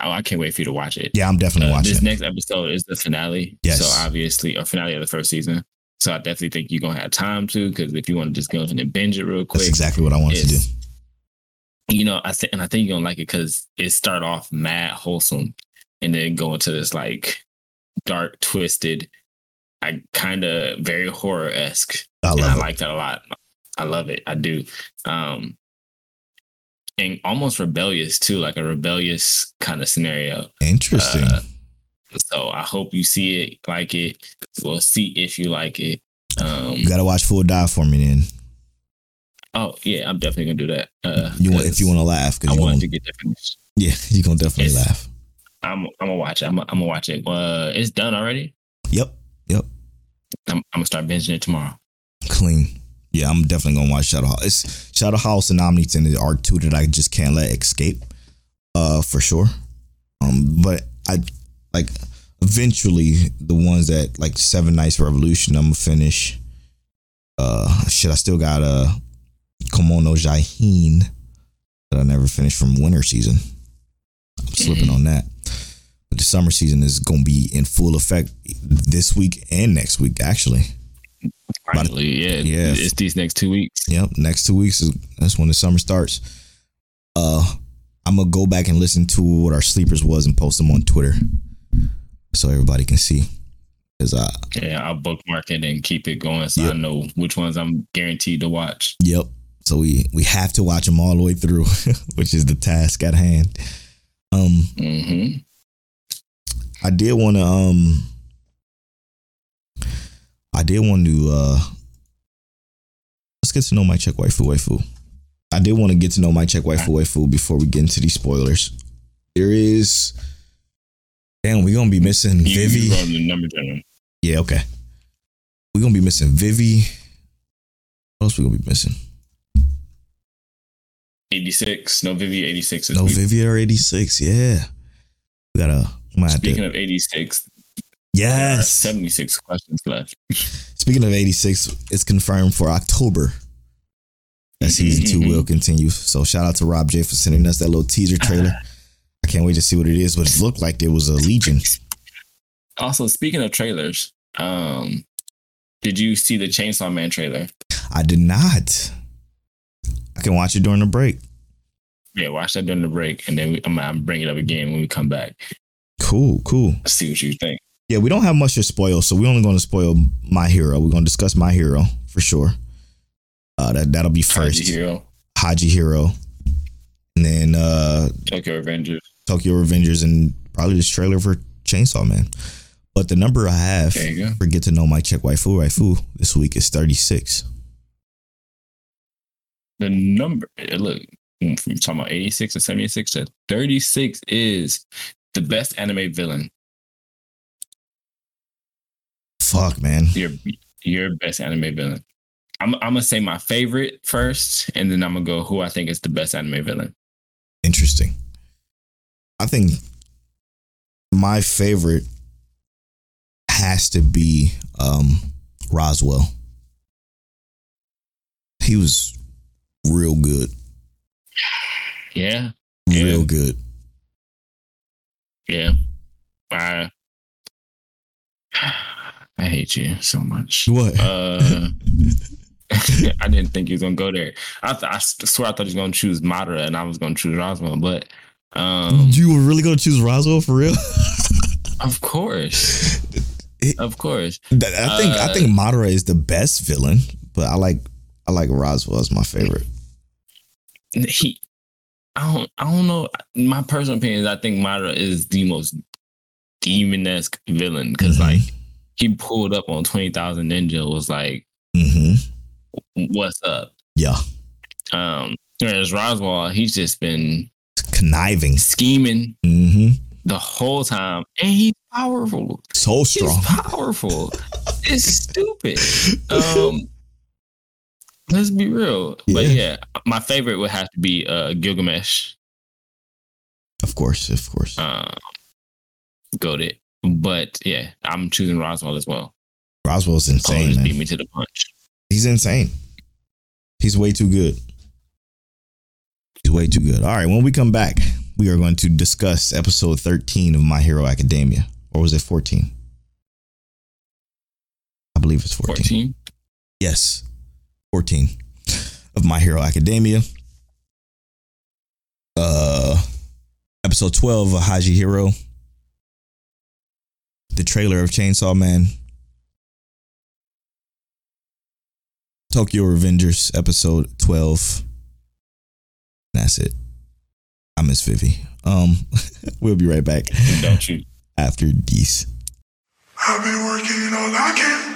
I can't wait for you to watch it. Yeah, I'm definitely watching it. This next episode is the finale. Yes. So obviously, or finale of the first season. So I definitely think you're gonna have time to, because if you want to just go in and binge it real quick, that's exactly what I wanted to do. You know, I think you're gonna like it because it started off mad wholesome and then go into this like dark, twisted, kind of very horror-esque. I like that a lot. I love it. I do. And almost rebellious too, like a rebellious kind of scenario. Interesting. So I hope you see it, like it. We'll see if you like it. You gotta watch Full Dive for me then. Oh yeah, I'm definitely gonna do that. If you want to laugh, I want to get that finished. Yeah, you're gonna definitely laugh. I'm gonna watch it. I'm gonna watch it. It's done already. Yep. I'm gonna start binging it tomorrow. Clean. Yeah, I'm definitely gonna watch Shadow House. It's Shadow House and Omniton is arc 2 that I just can't let escape. For sure. But I like eventually the ones that like Seven Nights Revolution, I'm gonna finish. I still got Komono Jahin that I never finished from winter season. I'm slipping on that. But the summer season is gonna be in full effect this week and next week, actually. Finally, yeah. It's these next 2 weeks. Yep, next 2 weeks is that's when the summer starts. I'm gonna go back and listen to what our sleepers was and post them on Twitter so everybody can see. I'll bookmark it and keep it going so I know which ones I'm guaranteed to watch. Yep. So we have to watch them all the way through, which is the task at hand. I did want to let's get to know my check waifu. I did want to get to know my check waifu before we get into these spoilers. There is, damn, we're gonna be missing Vivi. Yeah, okay. We're gonna be missing Vivi. What else we gonna be missing? 86. No Vivier 86. No Vivier 86. Yeah. We got a. Speaking of 86. Yes. 76 questions left. Speaking of 86, it's confirmed for October that season 2 will continue. So shout out to Rob J for sending us that little teaser trailer. I can't wait to see what it is, but it looked like there was a Legion. Also, speaking of trailers, did you see the Chainsaw Man trailer? I did not. I can watch it during the break. Yeah, watch that during the break, and then I'm bring it up again when we come back. Cool. Let's see what you think. Yeah, we don't have much to spoil, so we're only going to spoil My Hero. We're going to discuss My Hero for sure. That'll be first. Haji Hero. And then Tokyo Revengers, and probably this trailer for Chainsaw Man. But the number I have for Get to Know My Chick Waifu this week is 36. The number, look, from talking about 86 or 76 to 36 is the best anime villain. Fuck, man. Your best anime villain. I'm gonna say my favorite first, and then I'm gonna go who I think is the best anime villain. Interesting. I think my favorite has to be Roswell. He was real good. Yeah. Real good. Yeah. I hate you so much. What? I didn't think he was gonna go there. I swear I thought he was gonna choose Madara, and I was gonna choose Roswell. But you were really gonna choose Roswell for real? Of course. I think Madara is the best villain, but I like Roswell as my favorite. I don't know. My personal opinion is I think Madara is the most demon-esque villain because like he pulled up on 20,000 Ninja, was like, "What's up?" Yeah. Whereas Roswell, he's just been conniving, scheming the whole time, and he's powerful, so strong, he's powerful. It's stupid. Let's be real. Yeah. But yeah, my favorite would have to be Gilgamesh. Of course. Goated. But yeah, I'm choosing Roswell as well. Roswell's insane. Always beat me to the punch. He's insane. He's way too good. All right, when we come back, we are going to discuss episode 13 of My Hero Academia. Or was it 14? I believe it's 14. 14? Yes. 14 of My Hero Academia. Episode 12 of Haji Hero. The trailer of Chainsaw Man. Tokyo Revengers episode 12. That's it. I miss Vivi. We'll be right back. Don't you? After these. I've been working all I can.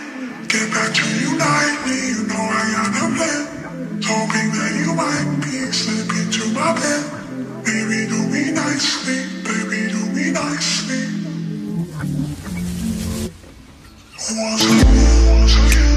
Get back to unite me, you know I got a plan. Hoping that you might be slipping to my bed. Baby, do me nicely, Once again.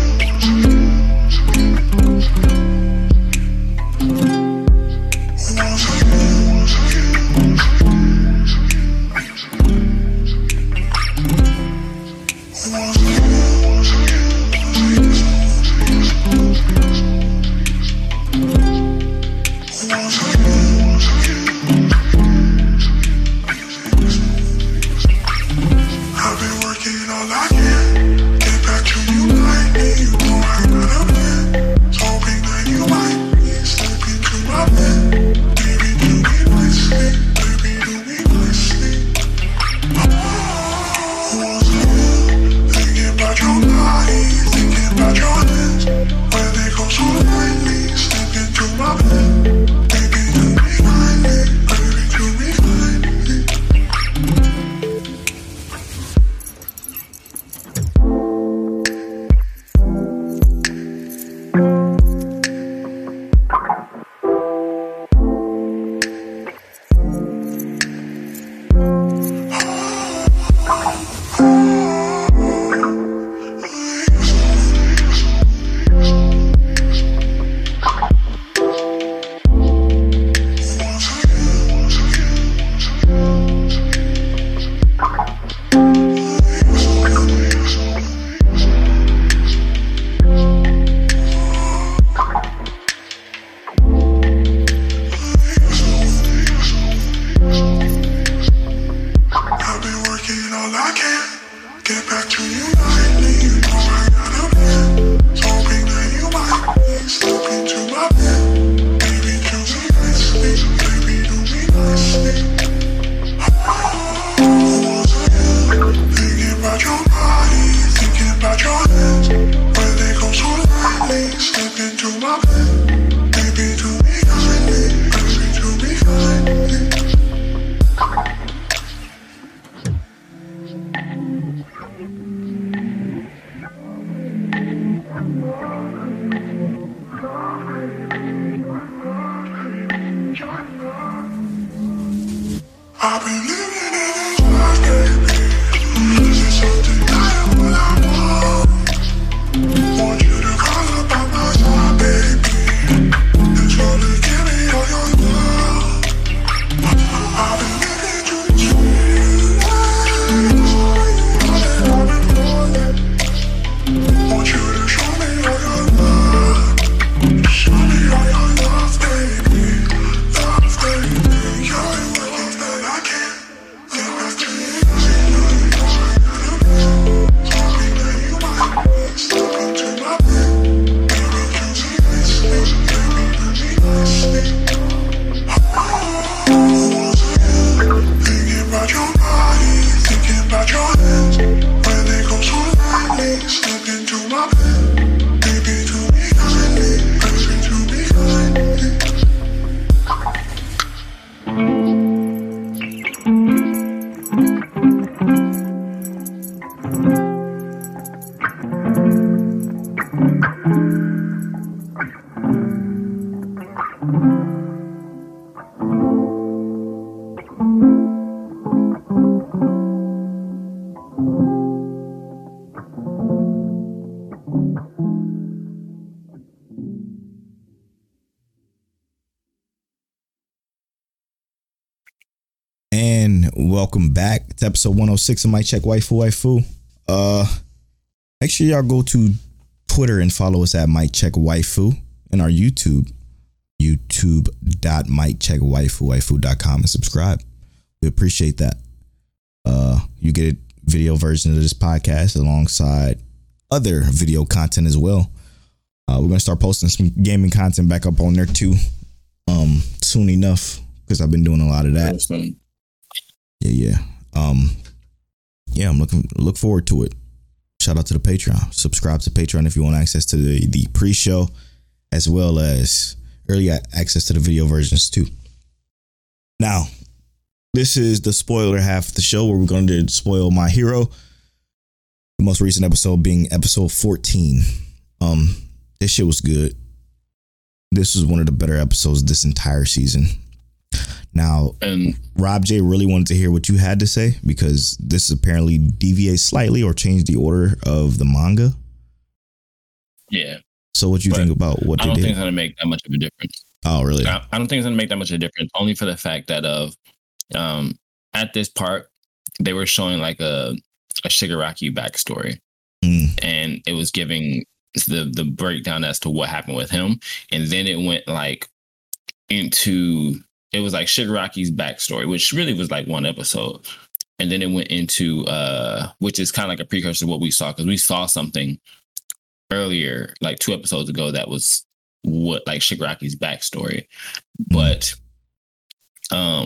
Welcome back. It's episode 106 of My Check Waifu. Make sure y'all go to Twitter and follow us at My Check Waifu, and our YouTube, youtube.mycheckwaifu.com, and subscribe. We appreciate that. You get a video version of this podcast alongside other video content as well. We're gonna start posting some gaming content back up on there too, soon enough, because I've been doing a lot of that. Yeah, I'm look forward to it. Shout out to the Patreon. Subscribe to Patreon if you want access to the pre-show, as well as early access to the video versions too. Now, this is the spoiler half of the show where we're going to spoil My Hero. The most recent episode being episode 14. This shit was good. This was one of the better episodes this entire season. Now, and Rob J really wanted to hear what you had to say, because this apparently deviates slightly or changed the order of the manga. Yeah. So what do you think about what they did? I don't think it's going to make that much of a difference. Oh, really? I don't think it's going to make that much of a difference, only for the fact that at this part, they were showing like a Shigaraki backstory. And it was giving the breakdown as to what happened with him. And then it went like into... It was like Shigaraki's backstory, which really was like one episode. And then it went into, which is kind of like a precursor to what we saw, because we saw something earlier, like 2 episodes ago, that was what, like, Shigaraki's backstory. But all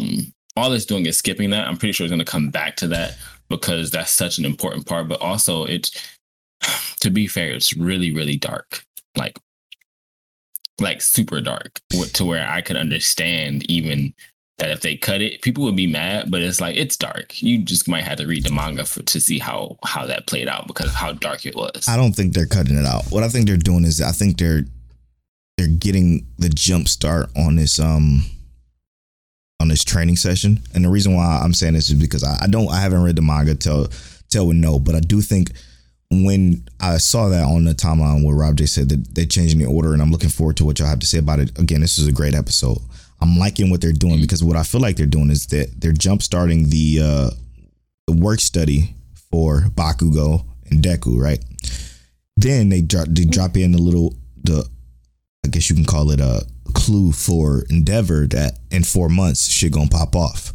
it's doing is skipping that. I'm pretty sure it's going to come back to that, because that's such an important part. But also, to be fair, it's really, really dark. Like super dark, to where I could understand even that if they cut it, people would be mad, but it's like, it's dark. You just might have to read the manga to see how that played out, because of how dark it was. I don't think they're cutting it out. What I think they're doing is, I think they're getting the jump start on this training session. And the reason why I'm saying this is because I haven't read the manga till we know, but I do think, when I saw that on the timeline where Rob J said that they're changing the order, and I'm looking forward to what y'all have to say about it. Again, this is a great episode. I'm liking what they're doing, because what I feel like they're doing is that they're jump-starting the work study for Bakugo and Deku, right? Then they drop in the I guess you can call it a clue for Endeavor, that in 4 months shit gonna pop off.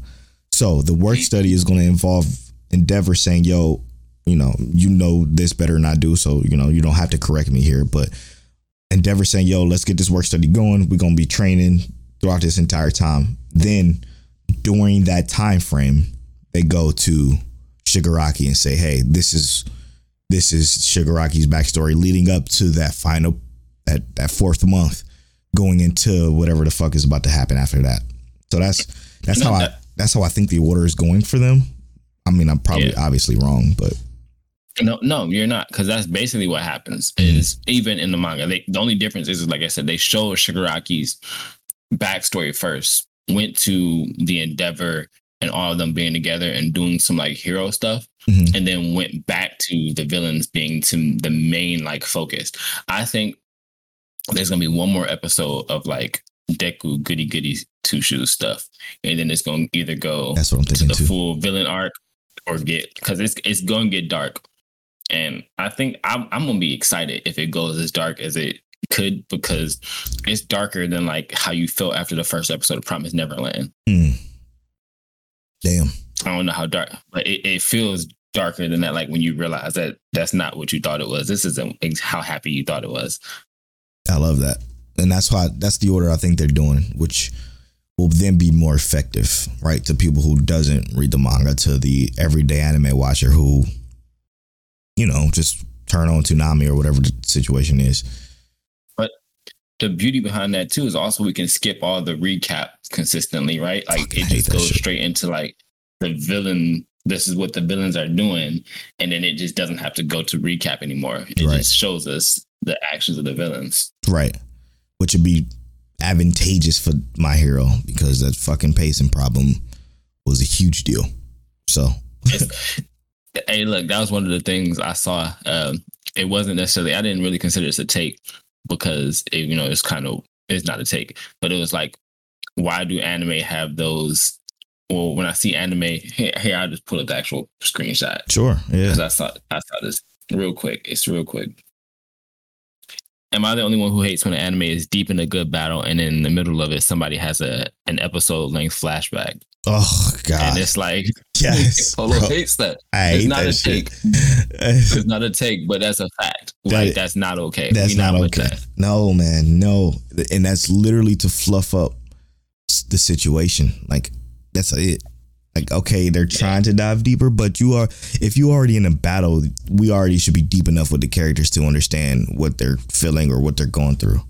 So the work study is gonna involve Endeavor saying, yo, you know this better than I do, so you don't have to correct me here, but Endeavor saying, yo, let's get this work study going. We're gonna be training throughout this entire time. Then during that time frame, they go to Shigaraki and say, hey, this is Shigaraki's backstory leading up to that final, that 4th month, going into whatever the fuck is about to happen after that. So that's how I think the order is going for them. I mean, I'm probably obviously wrong, but No, you're not, because that's basically what happens. Is even in the manga, the only difference is, like I said, they show Shigaraki's backstory first, went to the Endeavor and all of them being together and doing some like hero stuff, mm-hmm. and then went back to the villains being to the main like focus. I think there's gonna be one more episode of like Deku goody goody two shoes stuff, and then it's gonna either go to the full villain arc or get, because it's gonna get dark, and I think I'm gonna be excited if it goes as dark as it could, because it's darker than like how you felt after the first episode of Promised Neverland. Mm. Damn, I don't know how dark, but it feels darker than that. Like when you realize that that's not what you thought it was. This isn't how happy you thought it was. I love that, and that's the order I think they're doing, which will then be more effective, right, to people who doesn't read the manga, to the everyday anime watcher who, you know, just turn on Toonami or whatever the situation is. The beauty behind that too is also we can skip all the recaps consistently, right? Like it just goes straight into like the villain. This is what the villains are doing, and then it just doesn't have to go to recap anymore. It just shows us the actions of the villains, right? Which would be advantageous for My Hero because that fucking pacing problem was a huge deal. So, hey, look, that was one of the things I saw. It wasn't necessarily, I didn't really consider this a take, because it, you know, it's not a take, but it was like, why do anime have those? Well, when I see anime, here I'll just pull up the actual screenshot. Sure, yeah. Because I saw this real quick. It's real quick. Am I the only one who hates when an anime is deep in a good battle and in the middle of it somebody has an episode length flashback? Oh God! And it's like, yes, Polo hates that. It's not a take. It's not a take, but that's a fact. Like that's not okay. That's not okay. No, man, no, and that's literally to fluff up the situation. Like that's it. Like okay, they're trying to dive deeper, but if you already in a battle, we already should be deep enough with the characters to understand what they're feeling or what they're going through.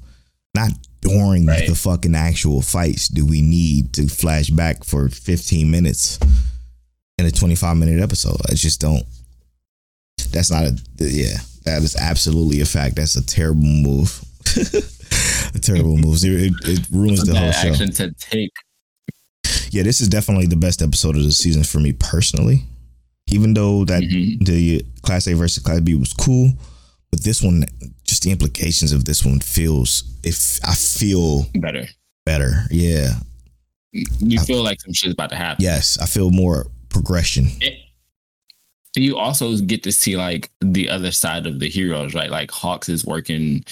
Not during the fucking actual fights do we need to flash back for 15 minutes in a 25-minute episode. I just don't. That's not that is absolutely a fact. That's a terrible move. A terrible move. It ruins the whole show. Action to take. Yeah, this is definitely the best episode of the season for me personally. Even though that the Class A versus Class B was cool, but this one, just the implications of this one I feel better. Yeah. You feel like some shit's about to happen. Yes. I feel more progression. You also get to see like the other side of the heroes, right? Like Hawks is working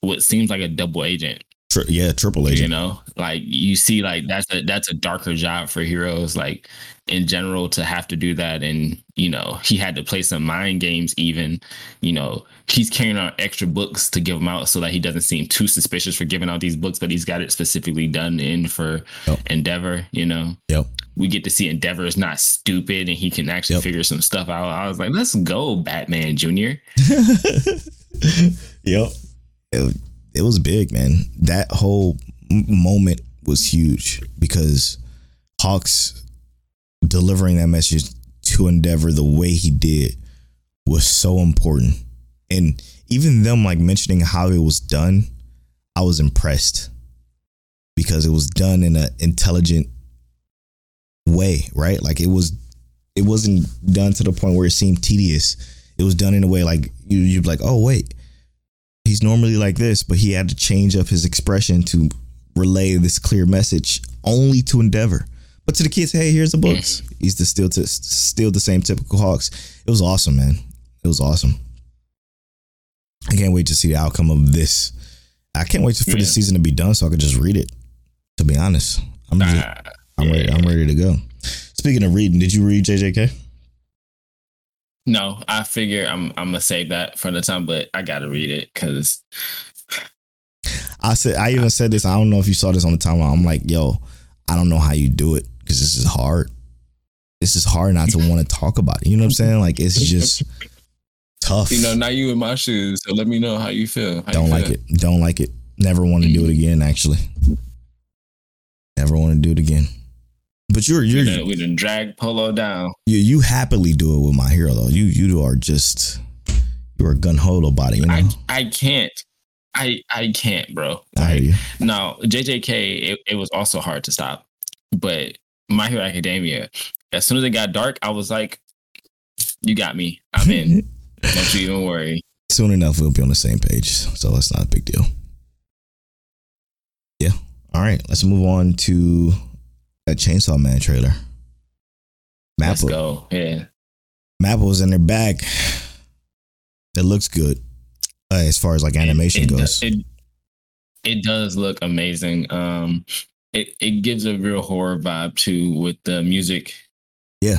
what seems like a double agent. Triple agent. You know, like you see like that's a darker job for heroes like in general to have to do that. And, you know, he had to play some mind games even, you know, he's carrying out extra books to give them out so that he doesn't seem too suspicious for giving out these books, but he's got it specifically done in for Endeavor, you know. Yep. We get to see Endeavor is not stupid and he can actually figure some stuff out. I was like, let's go, Batman Jr. Yep. It was big, man. That whole moment was huge because Hawks delivering that message to Endeavor the way he did was so important. And even them like mentioning how it was done, I was impressed because it was done in an intelligent way, right? Like it wasn't done to the point where it seemed tedious. It was done in a way like you'd be like, oh, wait. He's normally like this, but he had to change up his expression to relay this clear message only to Endeavor. But to the kids, hey, here's the books. He's still the same typical Hawks. It was awesome, man. It was awesome. I can't wait to see the outcome of this. I can't wait for the season to be done so I could just read it, to be honest. I'm ready to go. Speaking of reading, did you read JJK? No, I figure I'm gonna save that for the time, but I gotta read it because I said this. I don't know if you saw this on the timeline. I'm like, yo, I don't know how you do it because this is hard. This is hard not to want to talk about it. You know what I'm saying? Like it's just tough. You know, now you in my shoes, so let me know how you feel. Don't like it. Never want to do it again. Actually, never want to do it again. But we done drag Polo down. You happily do it with My Hero though. You are just you're a gun-ho body. You know? I can't. I can't, bro. I hear you. No, JJK. It was also hard to stop, but My Hero Academia. As soon as it got dark, I was like, you got me. I'm in. Don't you even worry. Soon enough, we'll be on the same page. So that's not a big deal. Yeah. All right. Let's move on to that Chainsaw Man trailer. Mappa. Let's go. Yeah. Mappa was in their bag. It looks good as far as like animation goes. It does look amazing. It gives a real horror vibe too with the music. Yeah,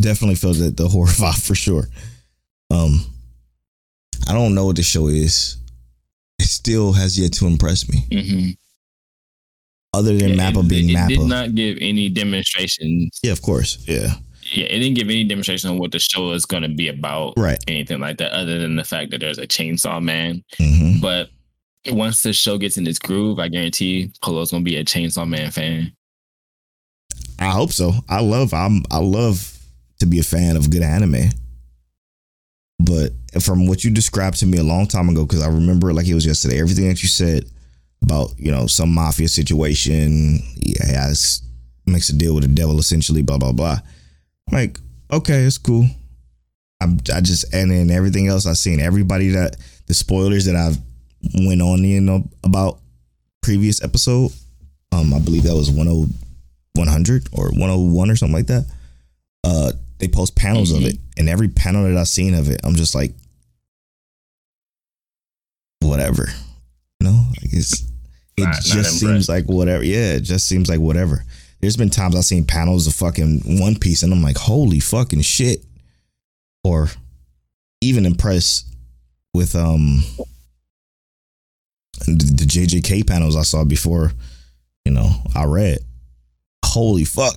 definitely feels that the horror vibe for sure. I don't know what the show is. It still has yet to impress me. Mm-hmm. Other than Mappa being Mappa, it did not give any demonstrations. Yeah, of course. Yeah. Yeah, it didn't give any demonstration on what the show is going to be about, right? Anything like that, other than the fact that there's a Chainsaw Man. Mm-hmm. But once the show gets in its groove, I guarantee Polo's going to be a Chainsaw Man fan. I hope so. I love to be a fan of good anime. But from what you described to me a long time ago, because I remember it like it was yesterday, everything that you said about, you know, some mafia situation, yeah, makes a deal with the devil essentially, blah blah blah. Like, okay, it's cool. And then everything else I've seen, everybody that the spoilers that I've went on in about previous episode, I believe that was 100 or 101 or something like that. They post panels of it, and every panel that I've seen of it, I'm just like, whatever, you know, like it just seems like whatever. Yeah, it just seems like whatever. There's been times I've seen panels of fucking One Piece and I'm like, holy fucking shit. Or even impressed with the JJK panels I saw before, you know, I read. Holy fuck.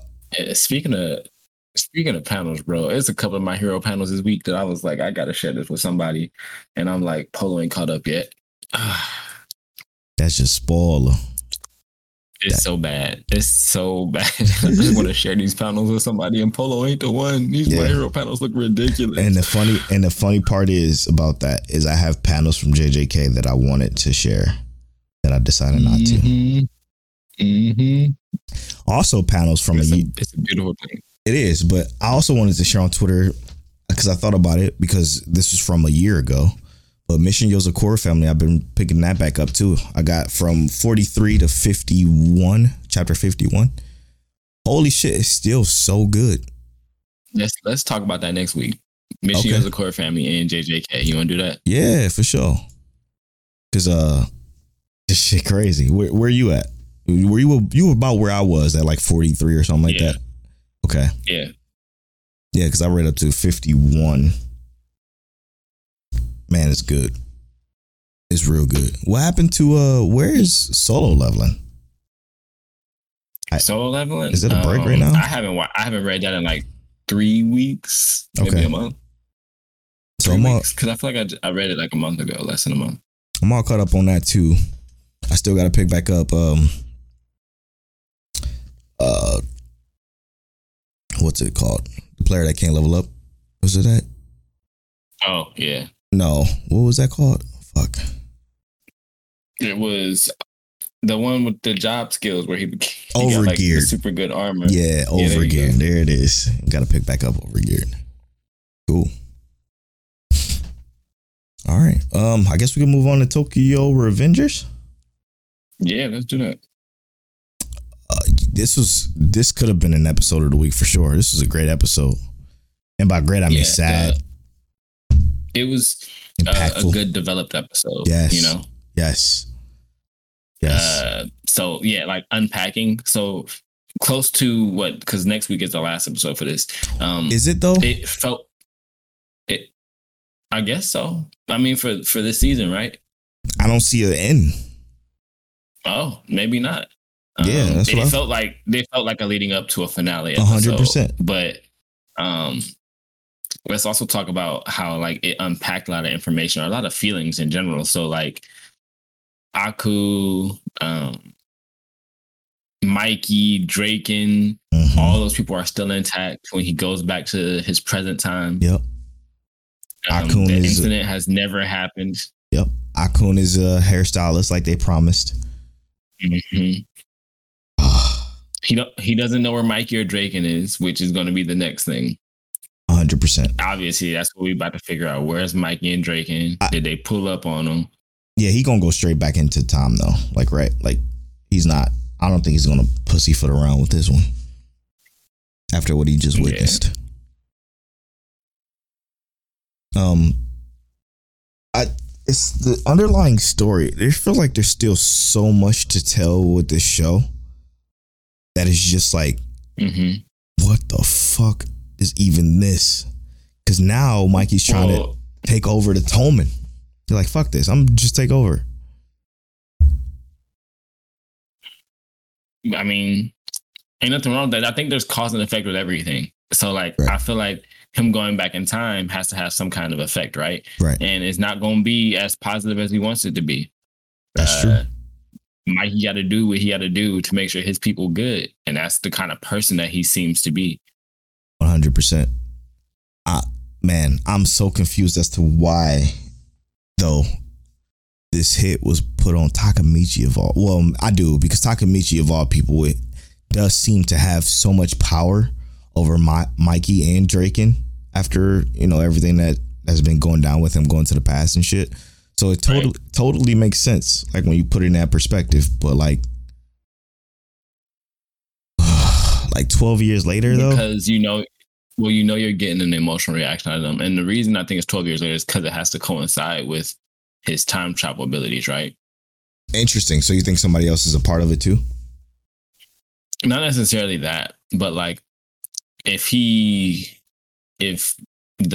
Speaking of panels, bro, it's a couple of My Hero panels this week that I was like, I gotta share this with somebody. And I'm like, Polo ain't caught up yet. That's just spoiler. It's so bad. I just want to share these panels with somebody, and Polo ain't the one. These My Hero panels look ridiculous. And the funny part is about that is I have panels from JJK that I wanted to share that I decided not to. Mm-hmm. Also panels from it's a beautiful thing. It is, but I also wanted to share on Twitter because I thought about it, because this is from a year ago. But Mission Yozakura Family, I've been picking that back up too. I got from 43 to 51, chapter 51. Holy shit, it's still so good. Let's talk about that next week. Mission Yozakura Family and JJK. You want to do that? Yeah, for sure. Because this shit crazy. Where you at? Were you about where I was at, like 43 or something like that? Okay. Yeah. Yeah, because I read up to 51. Man, it's good. It's real good. What happened to where is Solo Leveling? Solo Leveling? Is it a break right now? I haven't read that in like 3 weeks, maybe a month. So because I feel like I read it like a month ago, less than a month. I'm all caught up on that too. I still got to pick back up. What's it called? The player that can't level up. Was it that? Oh yeah. No, what was that called? Fuck. It was the one with the job skills where he became Overgeared. Got like the super good armor. Yeah, Overgeared. Yeah, there it is. Got to pick back up Overgeared. Cool. All right. I guess we can move on to Tokyo Revengers. Yeah, let's do that. This could have been an episode of the week for sure. This was a great episode, and by great I mean sad. It was a good developed episode. Yes. You know? Yes. So, yeah, like unpacking. So close to what? Because next week is the last episode for this. Is it though? It felt it. I guess so. I mean, for this season, right? I don't see an end. Oh, maybe not. Yeah, that's what they felt like a leading up to a finale episode. 100%. But let's also talk about how like it unpacked a lot of information or a lot of feelings in general. So like Akun, Mikey, Draken, all those people are still intact when he goes back to his present time. Yep. The incident has never happened. Yep. Akun is a hairstylist like they promised. Mm-hmm. He doesn't know where Mikey or Draken is, which is going to be the next thing. 100%. Obviously, that's what we're about to figure out. Where's Mikey and Draken? Did they pull up on him? Yeah, he gonna go straight back into Tom though. Like, right, like he's not. I don't think he's gonna pussyfoot around with this one after what he just witnessed. Yeah. It's the underlying story. I feel like there's still so much to tell with this show that is just like, what the fuck is even this? Because now Mikey's trying to take over the Toman. You're like, fuck this. I'm just take over. I mean, ain't nothing wrong with that. I think there's cause and effect with everything. So like, right. I feel like him going back in time has to have some kind of effect, right? Right. And it's not going to be as positive as he wants it to be. That's true. Mikey got to do what he got to do to make sure his people good. And that's the kind of person that he seems to be. 100%. Man, I'm so confused as to why, though, this hit was put on Takemichi of all. Well, I do, because Takemichi of all people, it does seem to have so much power over Mikey and Draken after, you know, everything that has been going down with him going to the past and shit. So it totally makes sense, like, when you put it in that perspective. But like, 12 years later, though, because you know you're getting an emotional reaction out of them. And the reason I think it's 12 years later is because it has to coincide with his time travel abilities, right? Interesting. So you think somebody else is a part of it too? Not necessarily that, but like, if the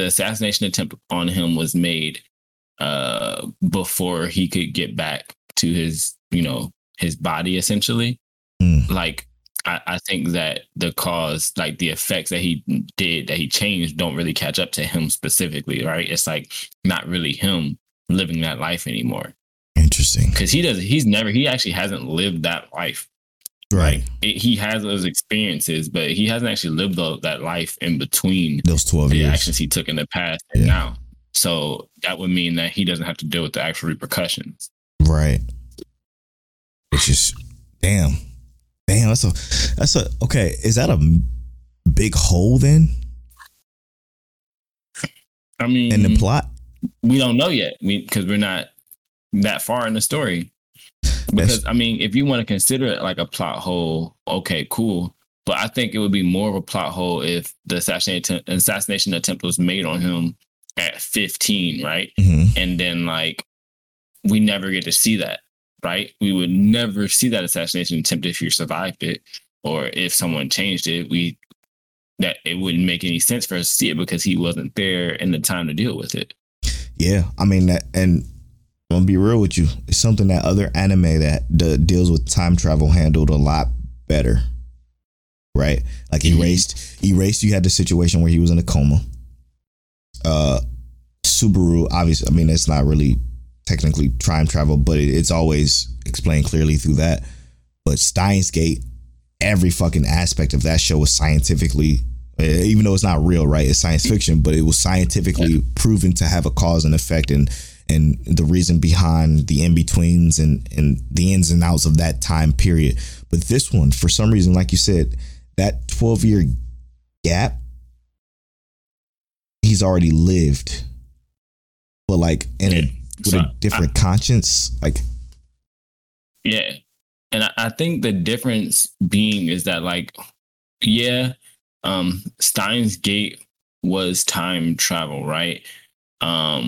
assassination attempt on him was made before he could get back to his, you know, his body, essentially, like, I think that the cause, like the effects that he did, that he changed, don't really catch up to him specifically, right? It's like not really him living that life anymore. Interesting. Because he actually hasn't lived that life. Right. Like, he has those experiences, but he hasn't actually lived that life in between those 12 years. The actions he took in the past and now. So that would mean that he doesn't have to deal with the actual repercussions. Right. It's just, damn, that's a okay. Is that a big hole then? I mean, in the plot, we don't know yet because we're not that far in the story. Because I mean, if you want to consider it like a plot hole, okay, cool. But I think it would be more of a plot hole if the assassination attempt was made on him at 15, right? Mm-hmm. And then like, we never get to see that. Right, we would never see that assassination attempt if you survived it, or if someone changed it. It wouldn't make any sense for us to see it because he wasn't there in the time to deal with it. Yeah, I mean that, and I'm gonna be real with you. It's something that other anime that deals with time travel handled a lot better, right? Like Erased. You had the situation where he was in a coma. Subaru, obviously. I mean, it's not really technically time travel, but it's always explained clearly through that. But Steins Gate, every fucking aspect of that show was scientifically, even though it's not real, right? It's science fiction, but it was scientifically proven to have a cause and effect, and the reason behind the in-betweens and the ins and outs of that time period. But this one, for some reason, like you said, that 12-year gap, he's already lived. But like, a different conscience, like, yeah. And I think the difference being is that, like, Steins Gate was time travel, right? But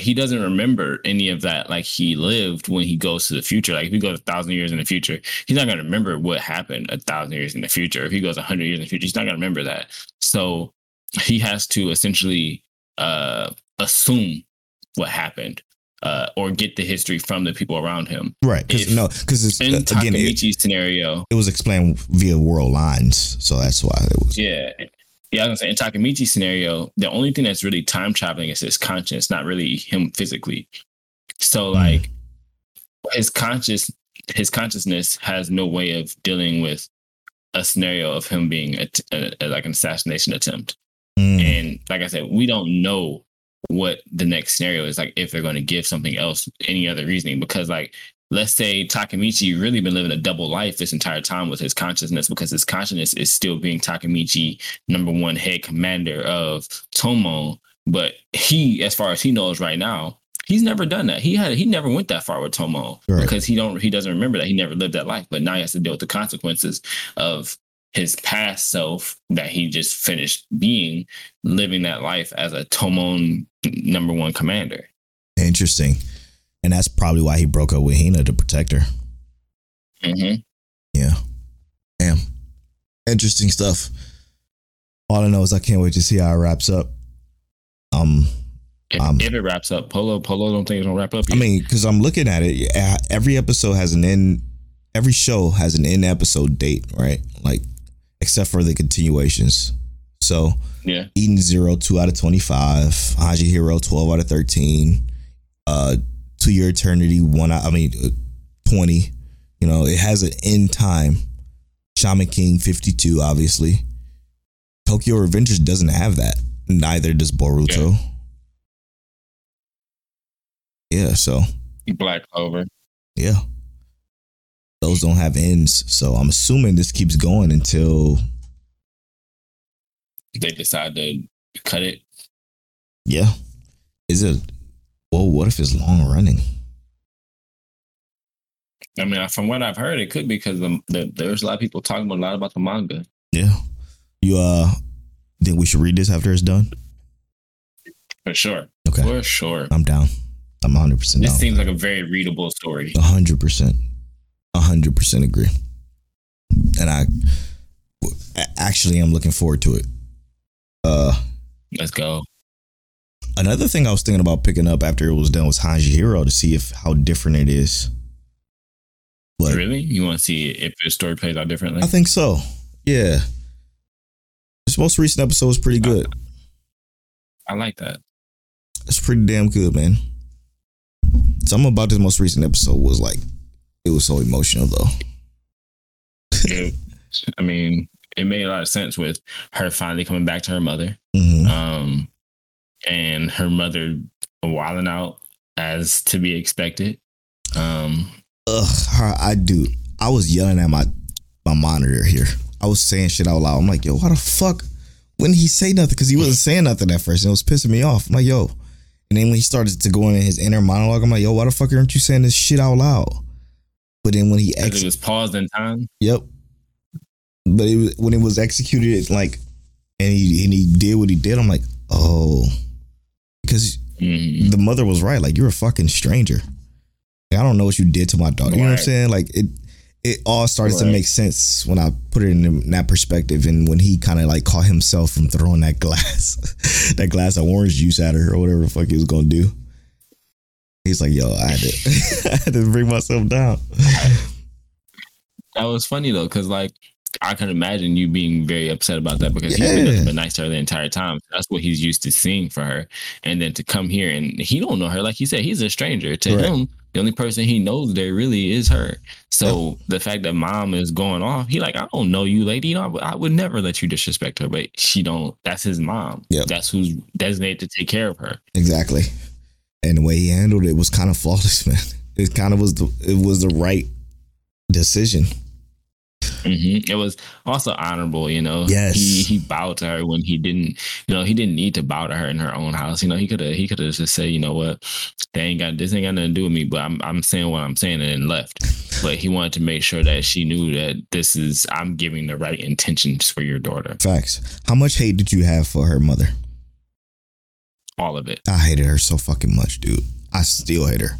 he doesn't remember any of that. Like, he lived when he goes to the future. Like, if he goes 1,000 years in the future, he's not gonna remember what happened 1,000 years in the future. If he goes 100 years in the future, he's not gonna remember that. So he has to essentially assume what happened, or get the history from the people around him, right? Because it's in Takemichi's scenario, it was explained via world lines, so that's why it was. Yeah. I was gonna say, in Takemichi's scenario, the only thing that's really time traveling is his conscience, not really him physically. So like, his consciousness has no way of dealing with a scenario of him being like an assassination attempt, and like I said, we don't know what the next scenario is, like, if they're going to give something else any other reasoning, because like let's say Takemichi really been living a double life this entire time with his consciousness, because his consciousness is still being Takemichi, number one head commander of Tomo. But he, as far as he knows right now, he's never done that. He never went that far with Tomo, right, because he doesn't remember that. He never lived that life. But now he has to deal with the consequences of his past self that he just finished being, living that life as a Tomo number one commander. Interesting. And that's probably why he broke up with Hina, to protect her. Mm-hmm. Yeah. Damn. Interesting stuff. All I know is I can't wait to see how it wraps up. If it wraps up, Polo don't think it's gonna wrap up yet. I mean, because I'm looking at it, every episode has an end. Every show has an end episode date, right? Like, except for the continuations. So, yeah, Eden Zero 2 out of 25, Haji Hero 12 out of 13, To Your Eternity 20. You know, it has an end time. Shaman King 52, obviously. Tokyo Revengers doesn't have that. Neither does Boruto. Yeah, so Black Clover. Yeah. Those don't have ends. So I'm assuming this keeps going until they decide to cut it. Yeah. Is it? Whoa, what if it's long running? I mean, from what I've heard, it could be, because there's a lot of people talking a lot about the manga. Yeah. You think we should read this after it's done? For sure. Okay. For sure. I'm down. I'm 100% down. This seems like a very readable story. 100%. 100% agree. And I actually am looking forward to it. Let's go. Another thing I was thinking about picking up after it was done was Haji Hero, to see how different it is. Like, really? You want to see if the story plays out differently? I think so. Yeah. This most recent episode was pretty good. I like that. It's pretty damn good, man. Something about this most recent episode was like, it was so emotional, though. I mean, it made a lot of sense with her finally coming back to her mother. Mm-hmm. And her mother wilding out as to be expected. I was yelling at my monitor here. I was saying shit out loud. I'm like, yo, why the fuck wouldn't he say nothing? Because he wasn't saying nothing at first, and it was pissing me off. I'm like, yo. And then when he started to go in his inner monologue, I'm like, yo, why the fuck aren't you saying this shit out loud? But then when he it was paused in time. Yep. But it was, when it was executed, it's like, and he did what he did. I'm like, oh, because the mother was right. Like, you're a fucking stranger. Like, I don't know what you did to my daughter. You know what I'm saying? Like, it all started to make sense when I put it in that perspective, and when he kind of like caught himself from throwing that glass, that glass of orange juice at her, or whatever the fuck he was gonna do. He's like, yo, I had to bring myself down. That was funny though, because like, I can imagine you being very upset about that, because he's been nothing nice to her the entire time. That's what he's used to seeing for her. And then to come here, and he don't know her. Like he said, he's a stranger to him. The only person he knows there really is her. So the fact that mom is going off, he like, I don't know you, lady. You know, I would never let you disrespect her, but she don't. That's his mom. Yep. That's who's designated to take care of her. Exactly. And the way he handled it was kind of flawless, man. It kind of was the right decision. Mm-hmm. It was also honorable, you know. Yes, he bowed to her when he didn't. You know, he didn't need to bow to her in her own house. You know, he could have just said, you know what, this ain't got nothing to do with me. But I'm saying what I'm saying, and then left. But he wanted to make sure that she knew that I'm giving the right intentions for your daughter. Facts. How much hate did you have for her mother? All of it. I hated her so fucking much, dude. I still hate her.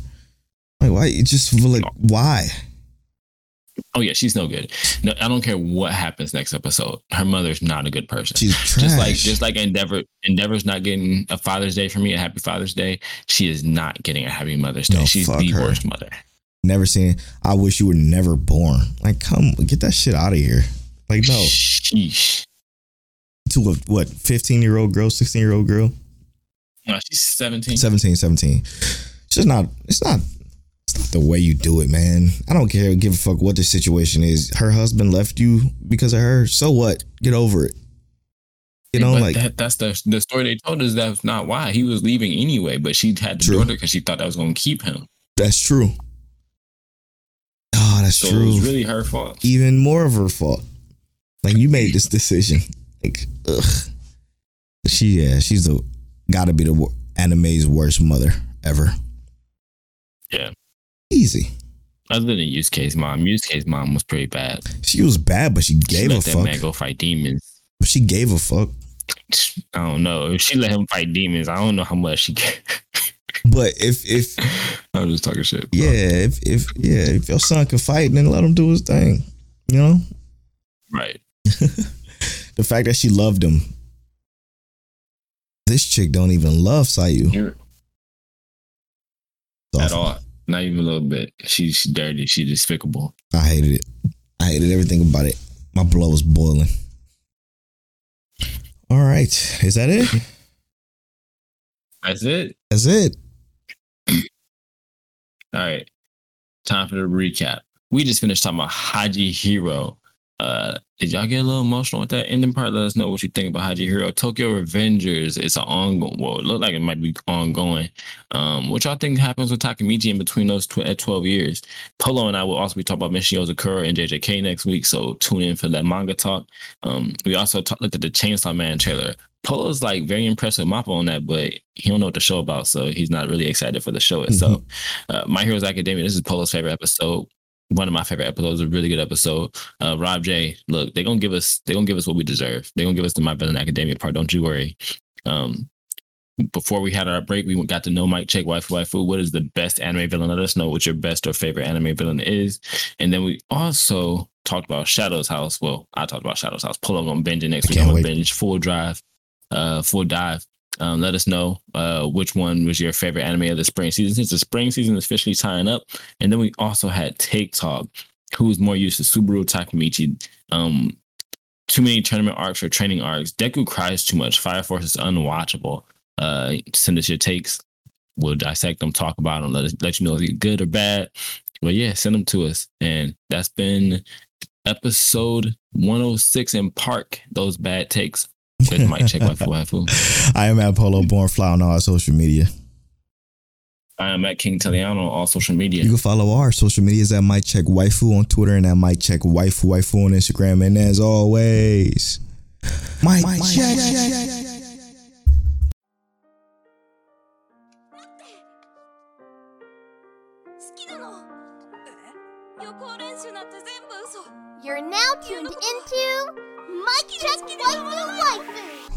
Like, why? It just feel like why? Oh yeah, she's no good. No, I don't care what happens next episode. Her mother's not a good person. She's trash. Just like Endeavor. Endeavor's not getting a Father's Day for me, a Happy Father's Day. She is not getting a Happy Mother's Day. No, she's the worst mother. Never seen. I wish you were never born. Like, come get that shit out of here. Like, no. Sheesh. To a, what? 15-year-old girl, 16-year-old girl. No, she's 17. She's not. It's not the way you do it, man. I don't care. Give a fuck what the situation is. Her husband left you because of her. So what? Get over it. You know, but like that's the story they told us. That's not why he was leaving anyway. But she had to do it because she thought that was going to keep him. That's true. That's so true. It was really her fault. Even more of her fault. Like, you made this decision. Like, ugh. She's gotta be the anime's worst mother ever. Yeah. Easy. Other than Yusuke's mom. Yusuke's mom was pretty bad. She was bad, but she gave a fuck. She let that man go fight demons. But she gave a fuck. I don't know. If she let him fight demons, I don't know how much she gave. But if I'm just talking shit. Bro. Yeah, if your son can fight, then let him do his thing. You know? Right. The fact that she loved him. This chick don't even love Sayu. At all. Not even a little bit. She's dirty. She's despicable. I hated it. I hated everything about it. My blood was boiling. All right. Is that it? That's it? That's it. All right. Time for the recap. We just finished talking about Haji Hero. Did y'all get a little emotional with that ending part? Let us know what you think about Haji Hero. Tokyo Revengers, it's an ongoing. Well, it looked like it might be ongoing. What y'all think happens with Takemichi in between those 12 years? Polo and I will also be talking about Michio Zakura and JJK next week, so tune in for that manga talk. We also looked at the Chainsaw Man trailer. Polo's like very impressed with Mappa on that, but he don't know what the show about, so he's not really excited for the show itself. My Hero's Academia, this is Polo's favorite episode. One of my favorite episodes, a really good episode. Rob J, look, they're gonna give us what we deserve. They're gonna give us the My Villain Academia part. Don't you worry. Before we had our break, we got to know Mike Check Waifu. What is the best anime villain? Let us know what your best or favorite anime villain is. And then we also talked about Shadows House. Well, I talked about Shadows House. Pull up on Benji next week. I'm gonna binge Full Dive. Let us know which one was your favorite anime of the spring season, since the spring season is officially tying up. And then we also had Take Talk, who's more used to Subaru Takemichi. Too many tournament arcs or training arcs. Deku cries too much. Fire Force is unwatchable. Send us your takes. We'll dissect them, talk about them, let you know if they're good or bad. But yeah, send them to us. And that's been episode 106 in Park, Those Bad Takes. Mike, check Waifu. I am at Polo Born Fly on all social media. I am at King Teliano on all social media. You can follow our social medias at Mike Check Waifu on Twitter and at Mike Check Waifu on Instagram. And as always, Mike Check. You're now tuned into Mikey Check Waifu.